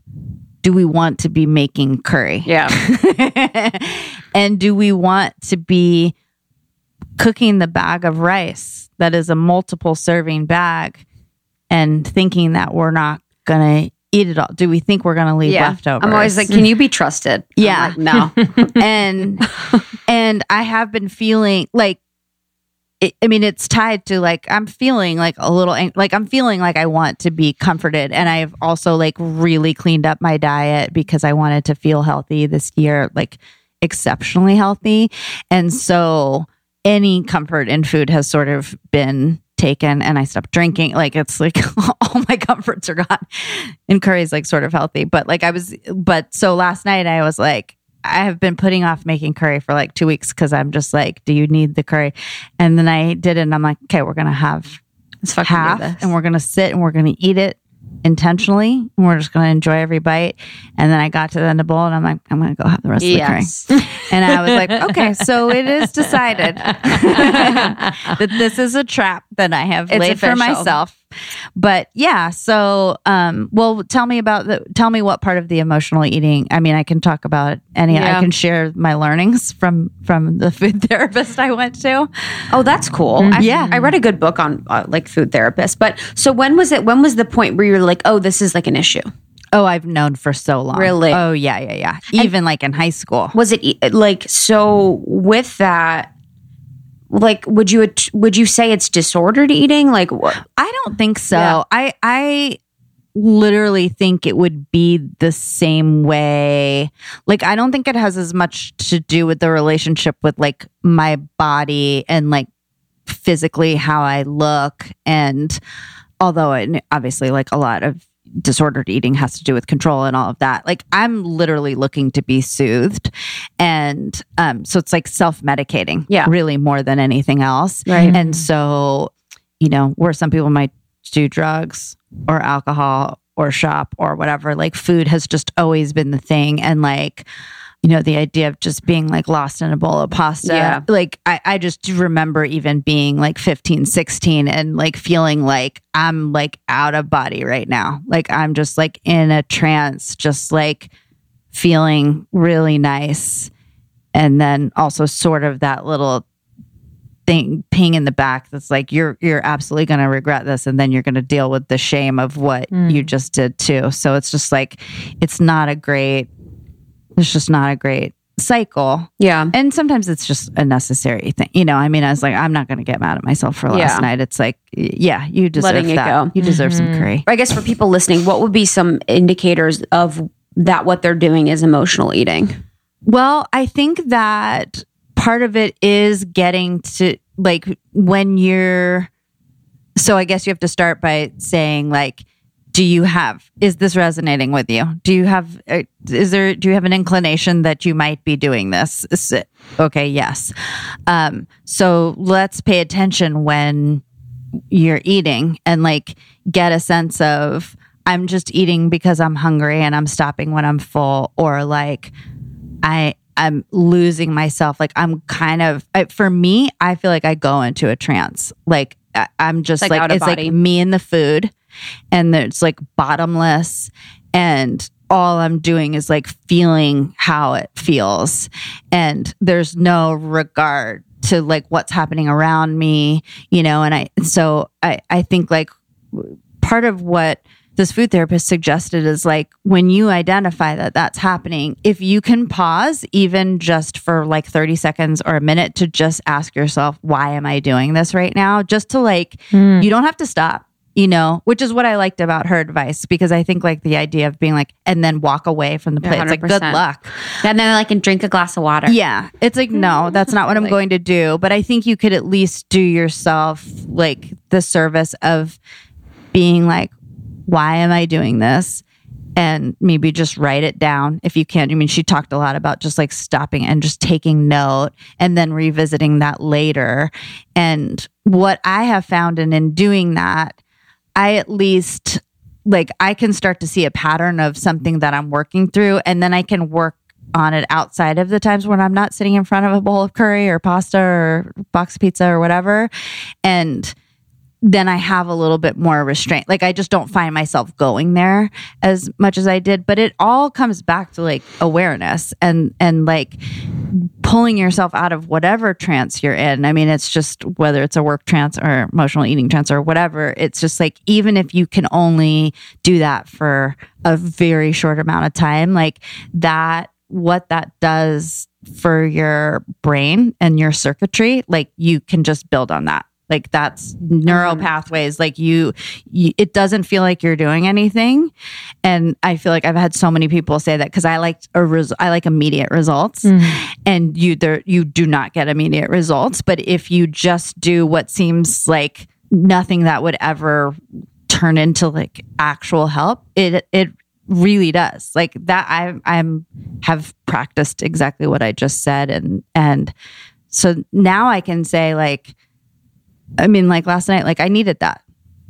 do we want to be making curry? Yeah. And do we want to be cooking the bag of rice that is a multiple serving bag and thinking that we're not going to eat it all? Do we think we're going to leave leftovers? I'm always like, can you be trusted? Yeah. I'm like, no. And I have been feeling like, I mean, it's tied to like, I'm feeling like a little, like I'm feeling like I want to be comforted. And I've also like really cleaned up my diet because I wanted to feel healthy this year, like exceptionally healthy. And so any comfort in food has sort of been taken, and I stopped drinking. Like, it's like all my comforts are gone, and curry's like sort of healthy. But like so last night I was like, I have been putting off making curry for like 2 weeks because I'm just like, do you need the curry? And then I did it, and I'm like, okay, we're going to have half and we're going to sit and we're going to eat it intentionally, and we're just going to enjoy every bite. And then I got to the end of the bowl, and I'm like, I'm going to go have the rest of the curry. And I was like, okay, so it is decided that this is a trap that I have laid for myself. But yeah, so well, tell me what part of the emotional eating. I mean, I can talk about any. Yeah. I can share my learnings from the food therapist I went to. Oh, that's cool. Mm-hmm. I read a good book on like food therapists. But so when was it? When was the point where you were like, oh, this is like an issue? Oh, I've known for so long. Really? Oh, yeah. Even and like in high school. Was it like so with that? Like, would you say it's disordered eating? Like, what? I don't think so. Yeah. I literally think it would be the same way. Like, I don't think it has as much to do with the relationship with like my body and like physically how I look. And although obviously like a lot of disordered eating has to do with control and all of that. Like, I'm literally looking to be soothed. And so it's like self-medicating really more than anything else. Right. And so, you know, where some people might do drugs or alcohol or shop or whatever, like food has just always been the thing. And like, you know, the idea of just being like lost in a bowl of pasta. Yeah. Like I just remember even being like 15, 16 and like feeling like I'm like out of body right now. Like I'm just like in a trance, just like feeling really nice. And then also sort of that little ping in the back that's like you're absolutely going to regret this, and then you're going to deal with the shame of what you just did too. So it's just like it's not a great cycle. Yeah. And sometimes it's just a necessary thing. You know, I mean, I was like, I'm not going to get mad at myself for last night. It's like, yeah, you deserve letting that. It go. You deserve some curry. I guess for people listening, what would be some indicators of that what they're doing is emotional eating? Well, I think that part of it is getting to, like, when you're, so I guess you have to start by saying, like, is this resonating with you? Do you have an inclination that you might be doing this? Okay, yes. So let's pay attention when you're eating and, like, get a sense of, I'm just eating because I'm hungry and I'm stopping when I'm full, or like, I'm losing myself. Like, I'm kind of, for me, I feel like I go into a trance. Like, I'm just like it's body. Like me and the food. And it's like bottomless, and all I'm doing is like feeling how it feels, and there's no regard to like what's happening around me, you know. And I think like part of what this food therapist suggested is like when you identify that that's happening, if you can pause even just for like 30 seconds or a minute to just ask yourself, why am I doing this right now? Just to like, you don't have to stop. You know, which is what I liked about her advice, because I think like the idea of being like, and then walk away from the plate, it's like, good luck. And then I can drink a glass of water. Yeah. It's like, no, that's not what I'm going to do. But I think you could at least do yourself like the service of being like, why am I doing this? And maybe just write it down if you can. I mean, she talked a lot about just like stopping and just taking note and then revisiting that later. And what I have found in doing that, I at least, like, I can start to see a pattern of something that I'm working through, and then I can work on it outside of the times when I'm not sitting in front of a bowl of curry or pasta or box pizza or whatever. And then I have a little bit more restraint. Like, I just don't find myself going there as much as I did. But it all comes back to, like, awareness and like, pulling yourself out of whatever trance you're in. I mean, it's just whether it's a work trance or emotional eating trance or whatever, it's just like, even if you can only do that for a very short amount of time, like that, what that does for your brain and your circuitry, like you can just build on that. Like that's neural pathways. Like you, it doesn't feel like you're doing anything. And I feel like I've had so many people say that because I like immediate results, and you do not get immediate results. But if you just do what seems like nothing that would ever turn into like actual help, it really does. Like that, I'm have practiced exactly what I just said, and so now I can say like, I mean, like last night, like I needed that,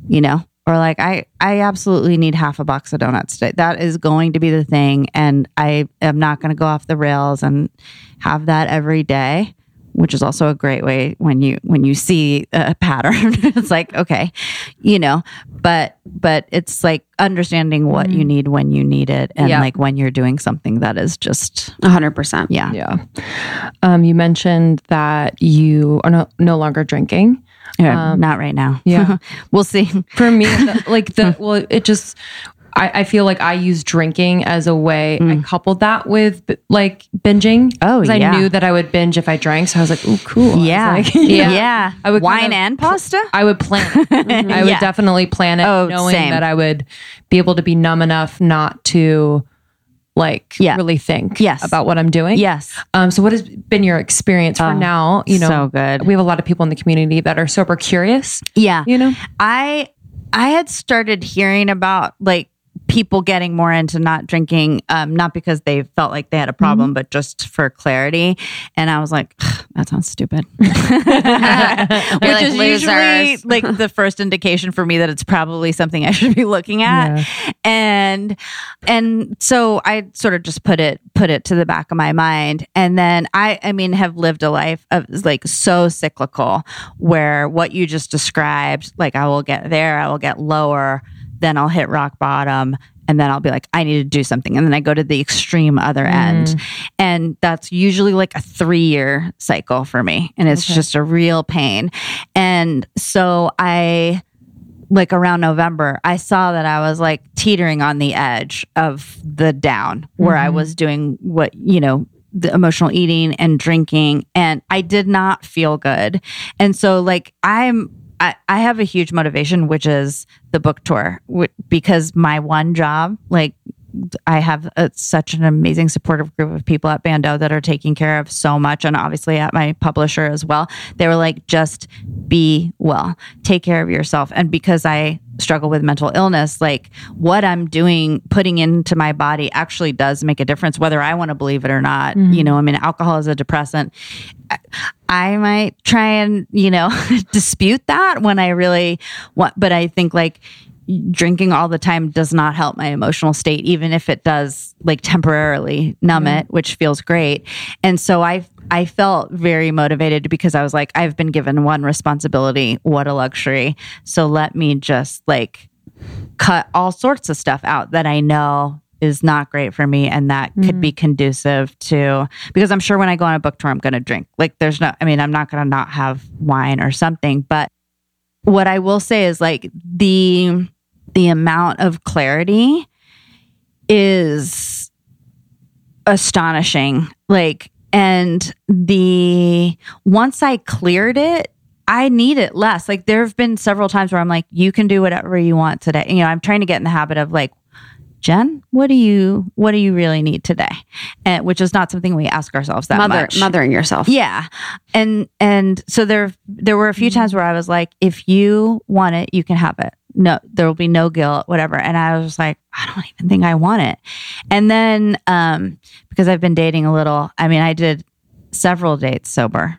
you know, or like I absolutely need half a box of donuts today. That is going to be the thing. And I am not going to go off the rails and have that every day, which is also a great way when you see a pattern, it's like, okay, you know, but it's like understanding what you need when you need it. And like when you're doing something that is just 100%. Yeah. Yeah. You mentioned that you are no longer drinking. Yeah, not right now. Yeah. We'll see. For me, I feel like I use drinking as a way. I coupled that with like binging. Oh, yeah. I knew that I would binge if I drank. So I was like, ooh, cool. Yeah. I would wine and pasta? I would plan it. I would definitely plan it, knowing that I would be able to be numb enough not to like really think about what I'm doing. Yes. So what has been your experience for now? You know, so good. We have a lot of people in the community that are sober curious. Yeah. You know, I had started hearing about like people getting more into not drinking, not because they felt like they had a problem, but just for clarity. And I was like, that sounds stupid. Which is usually like the first indication for me that it's probably something I should be looking at. Yeah. And so I sort of just put it to the back of my mind. And then I mean, have lived a life of like so cyclical where what you just described, like I will get there, I will get lower, then I'll hit rock bottom, and then I'll be like, I need to do something. And then I go to the extreme other end. And that's usually like a 3-year cycle for me. And it's just a real pain. And so I, like around November, I saw that I was like teetering on the edge of the down where I was doing what, you know, the emotional eating and drinking, and I did not feel good. And so like I have a huge motivation, which is the book tour, because my one job, like I have such an amazing supportive group of people at Ban.do that are taking care of so much. And obviously at my publisher as well, they were like, just be well, take care of yourself. And because I struggle with mental illness, like what I'm doing, putting into my body actually does make a difference, whether I want to believe it or not. Mm-hmm. You know, I mean, alcohol is a depressant. I might try and, you know, dispute that when I really want, but I think like, drinking all the time does not help my emotional state, even if it does like temporarily numb it, which feels great. And so I felt very motivated because I was like, I've been given one responsibility. What a luxury. So let me just like cut all sorts of stuff out that I know is not great for me. And that could be conducive to, because I'm sure when I go on a book tour, I'm going to drink. Like there's no, I mean, I'm not going to not have wine or something, but what I will say is like the amount of clarity is astonishing. Like, and once I cleared it, I need it less. Like there have been several times where I'm like, you can do whatever you want today. You know, I'm trying to get in the habit of like, Jen, what do you really need today? And which is not something we ask ourselves that much. Mothering yourself. Yeah. And so there were a few times where I was like, if you want it, you can have it. No, there will be no guilt, whatever. And I was like, I don't even think I want it. And then, because I've been dating a little, I mean, I did several dates sober.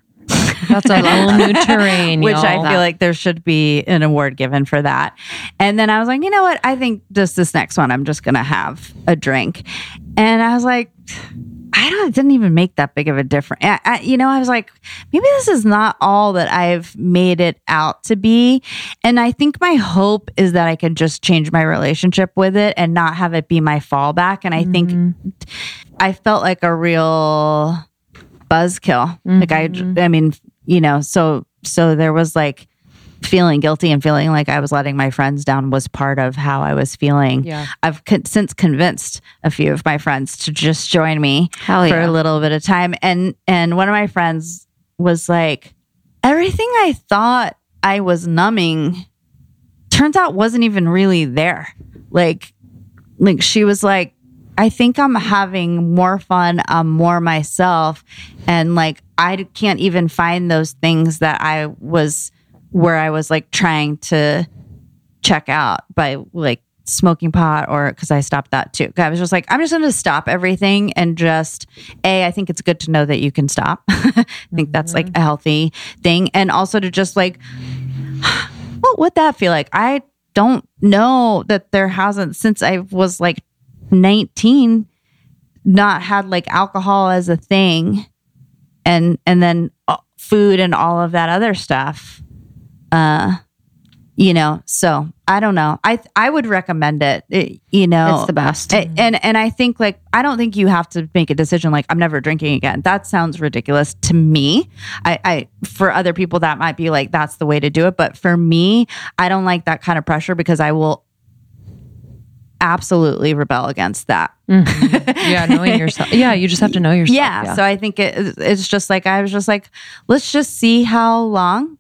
That's a whole new terrain. Which I feel like there should be an award given for that. And then I was like, you know what? I think this next one, I'm just going to have a drink. And I was like, it didn't even make that big of a difference. I was like, maybe this is not all that I've made it out to be. And I think my hope is that I can just change my relationship with it and not have it be my fallback. And I think I felt like a real buzzkill. Mm-hmm. Like I mean, you know, so there was like feeling guilty and feeling like I was letting my friends down was part of how I was feeling. Yeah. I've since convinced a few of my friends to just join me for a little bit of time. And one of my friends was like, everything I thought I was numbing turns out wasn't even really there. Like she was like, I think I'm having more fun, more myself. And like, I can't even find those things that I was like trying to check out by like smoking pot or because I stopped that too. I was just like, I'm just going to stop everything and just, I think it's good to know that you can stop. I think that's like a healthy thing. And also to just like, what would that feel like? I don't know that there hasn't, since I was like 19, not had like alcohol as a thing and then food and all of that other stuff. You know, so I don't know. I would recommend it, you know. It's the best. And I think like, I don't think you have to make a decision like I'm never drinking again. That sounds ridiculous to me. I for other people that might be like, that's the way to do it. But for me, I don't like that kind of pressure because I will absolutely rebel against that. Mm-hmm. Yeah, knowing yourself. Yeah, you just have to know yourself. Yeah. So I think it's just like, I was just like, let's just see how long.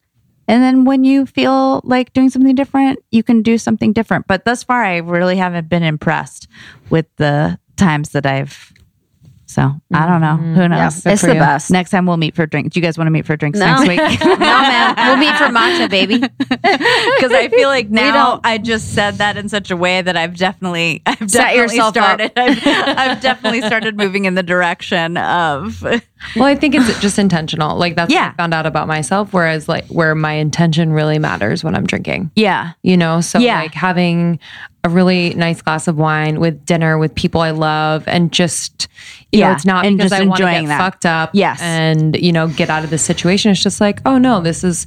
And then when you feel like doing something different, you can do something different. But thus far, I really haven't been impressed with the times that I've. So I don't know. Who knows? Yeah, it's the best. Next time we'll meet for a drink. Do you guys want to meet for drinks next week? No, man. We'll meet for matcha, baby. Because I feel like now I just said that in such a way that I've definitely started. I've definitely started moving in the direction of. Well, I think it's just intentional. Like that's what I found out about myself. Whereas like where my intention really matters when I'm drinking. Yeah. You know, so like having a really nice glass of wine with dinner with people I love and just, you know, it's not because I want to get fucked up and, you know, get out of this situation. It's just like, oh no, this is,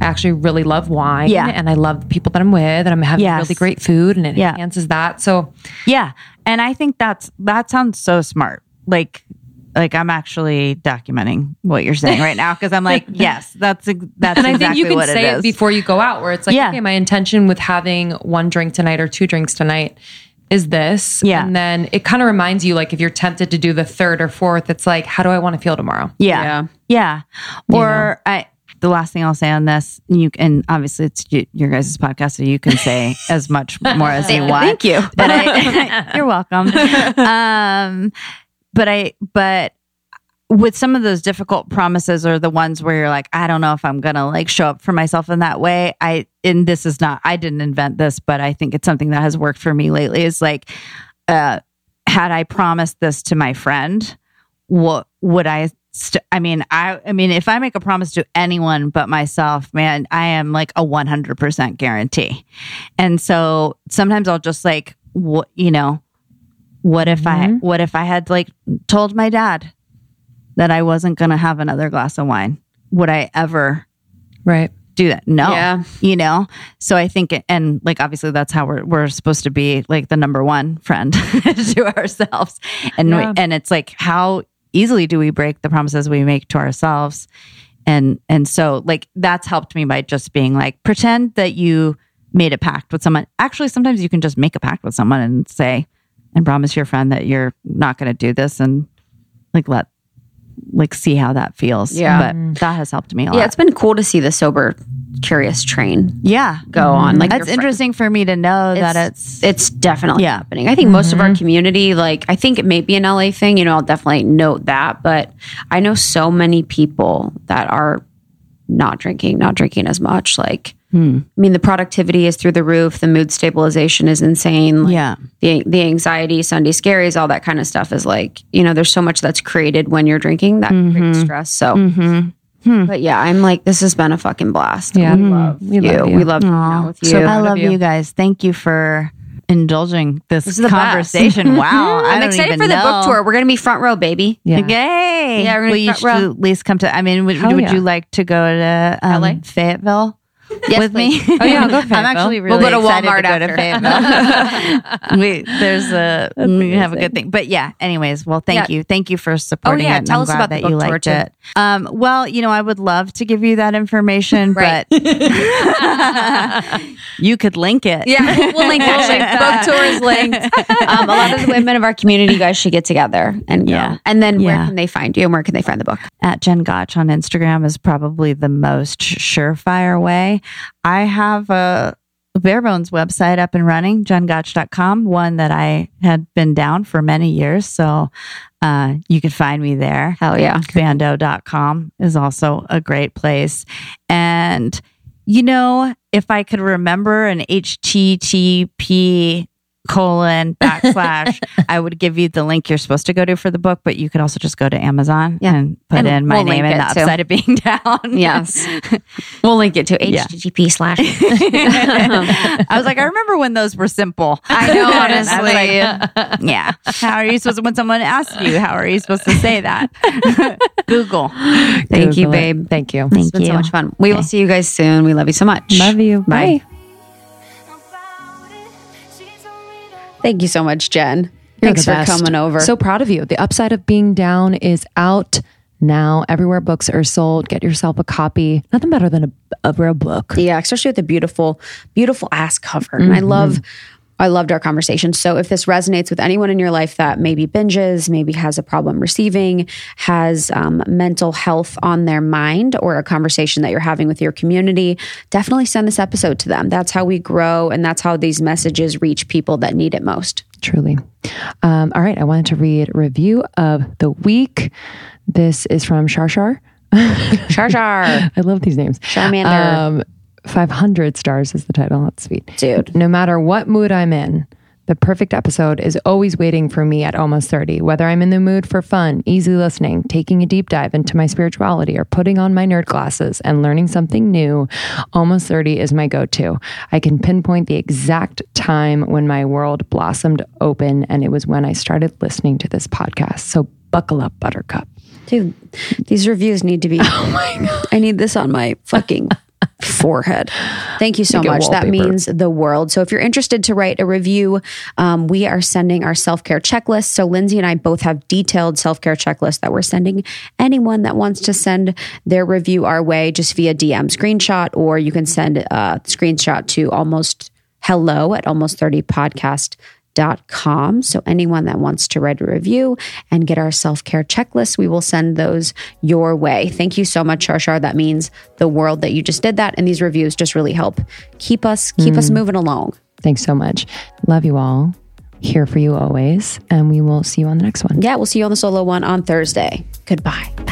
I actually really love wine and I love the people that I'm with and I'm having really great food and it enhances that. So yeah. And I think that sounds so smart. Like I'm actually documenting what you're saying right now because I'm like, yes, that's exactly what it is. And I think you can say it before you go out, where it's like, okay, my intention with having one drink tonight or two drinks tonight is this. Yeah. And then it kind of reminds you, like, if you're tempted to do the third or fourth, it's like, how do I want to feel tomorrow? Yeah. Yeah. Or you know. The last thing I'll say on this, and obviously it's your guys' podcast, so you can say as much more as you want. Thank you. But you're welcome. But with some of those difficult promises, or the ones where you're like, I don't know if I'm going to like show up for myself in that way. I didn't invent this, but I think it's something that has worked for me lately is like, had I promised this to my friend, what would I mean, if I make a promise to anyone but myself, man, I am like a 100% guarantee. And so sometimes I'll just like, what if I had like told my dad that I wasn't going to have another glass of wine? Would I ever do that? No. Yeah. You know? So I think, and like, obviously that's how we're supposed to be, like the number one friend to ourselves. And and it's like, how easily do we break the promises we make to ourselves? And so like, that's helped me by just being like, pretend that you made a pact with someone. Actually, sometimes you can just make a pact with someone and say, and promise your friend that you're not going to do this, and like, see how that feels. Yeah. But that has helped me a lot. Yeah, it's been cool to see the sober, curious train go on. Like, that's interesting for me to know that it's definitely happening. I think most of our community, like, I think it may be an LA thing, you know, I'll definitely note that. But I know so many people that are not drinking as much. Like, I mean, the productivity is through the roof. The mood stabilization is insane. Like, the anxiety, Sunday scaries, all that kind of stuff is like, you know, there's so much that's created when you're drinking that creates stress. So, but yeah, I'm like, this has been a fucking blast. Yeah. We love you. We love being out with you. So I love you guys. Thank you for indulging this conversation. Wow. I'm excited for the book tour. We're going to be front row, baby. Yeah. Yay. Yeah, we're going to be front row. At least come to, I mean, would you like to go to LA? Fayetteville? Yes, with please. Me. Oh yeah, I'll go to Fayetteville. I'm actually really excited to go to Fayetteville. We have a good thing. But yeah, anyways, well, thank you. Thank you for supporting it. Tell us about that you liked it. Well, you know, I would love to give you that information, but you could link it. Yeah, we'll link it. Book tour is linked. A lot of the women of our community, guys, should get together and go. And then where can they find you, and where can they find the book? At Jen Gotch on Instagram is probably the most surefire way. I have a bare bones website up and running, jengotch.com, one that I had been down for many years. So you could find me there. Hell yeah. Ban.do.com is also a great place. And, you know, if I could remember an HTTP // I would give you the link you're supposed to go to for the book, but you could also just go to Amazon and put in my name and The Upside of Being Down. Yes. We'll link it to http/. I was like, I remember when those were simple. I know, honestly. I like, how are you supposed to, when someone asks you, how are you supposed to say that? Google. Thank you, babe. It. Thank you. It's been so much fun. We will see you guys soon. We love you so much. Love you. Bye. Bye. Thank you so much, Jen. Thanks for coming over. So proud of you. The Upside of Being Down is out now. Everywhere books are sold. Get yourself a copy. Nothing better than a real book. Yeah, especially with the beautiful, beautiful ass cover. And I loved our conversation. So if this resonates with anyone in your life that maybe binges, maybe has a problem receiving, has mental health on their mind, or a conversation that you're having with your community, definitely send this episode to them. That's how we grow, and that's how these messages reach people that need it most. Truly. All right. I wanted to read review of the week. This is from Sharshar. Sharshar. I love these names. Charmander. 500 stars is the title. That's sweet. Dude. No matter what mood I'm in, the perfect episode is always waiting for me at almost 30. Whether I'm in the mood for fun, easy listening, taking a deep dive into my spirituality, or putting on my nerd glasses and learning something new, Almost 30 is my go-to. I can pinpoint the exact time when my world blossomed open, and it was when I started listening to this podcast. So buckle up, buttercup. Dude, these reviews need to be... Oh my God. I need this on my fucking... forehead. Thank you so much. That means the world. So if you're interested to write a review, we are sending our self-care checklist. So Lindsay and I both have detailed self-care checklists that we're sending anyone that wants to send their review our way, just via DM screenshot, or you can send a screenshot to almost hello at almost 30 podcast. selfcare.com. So anyone that wants to write a review and get our self-care checklist, we will send those your way. Thank you so much, Sharshar. That means the world that you just did that. And these reviews just really help keep us moving along. Thanks so much. Love you all. Here for you always. And we will see you on the next one. Yeah, we'll see you on the solo one on Thursday. Goodbye.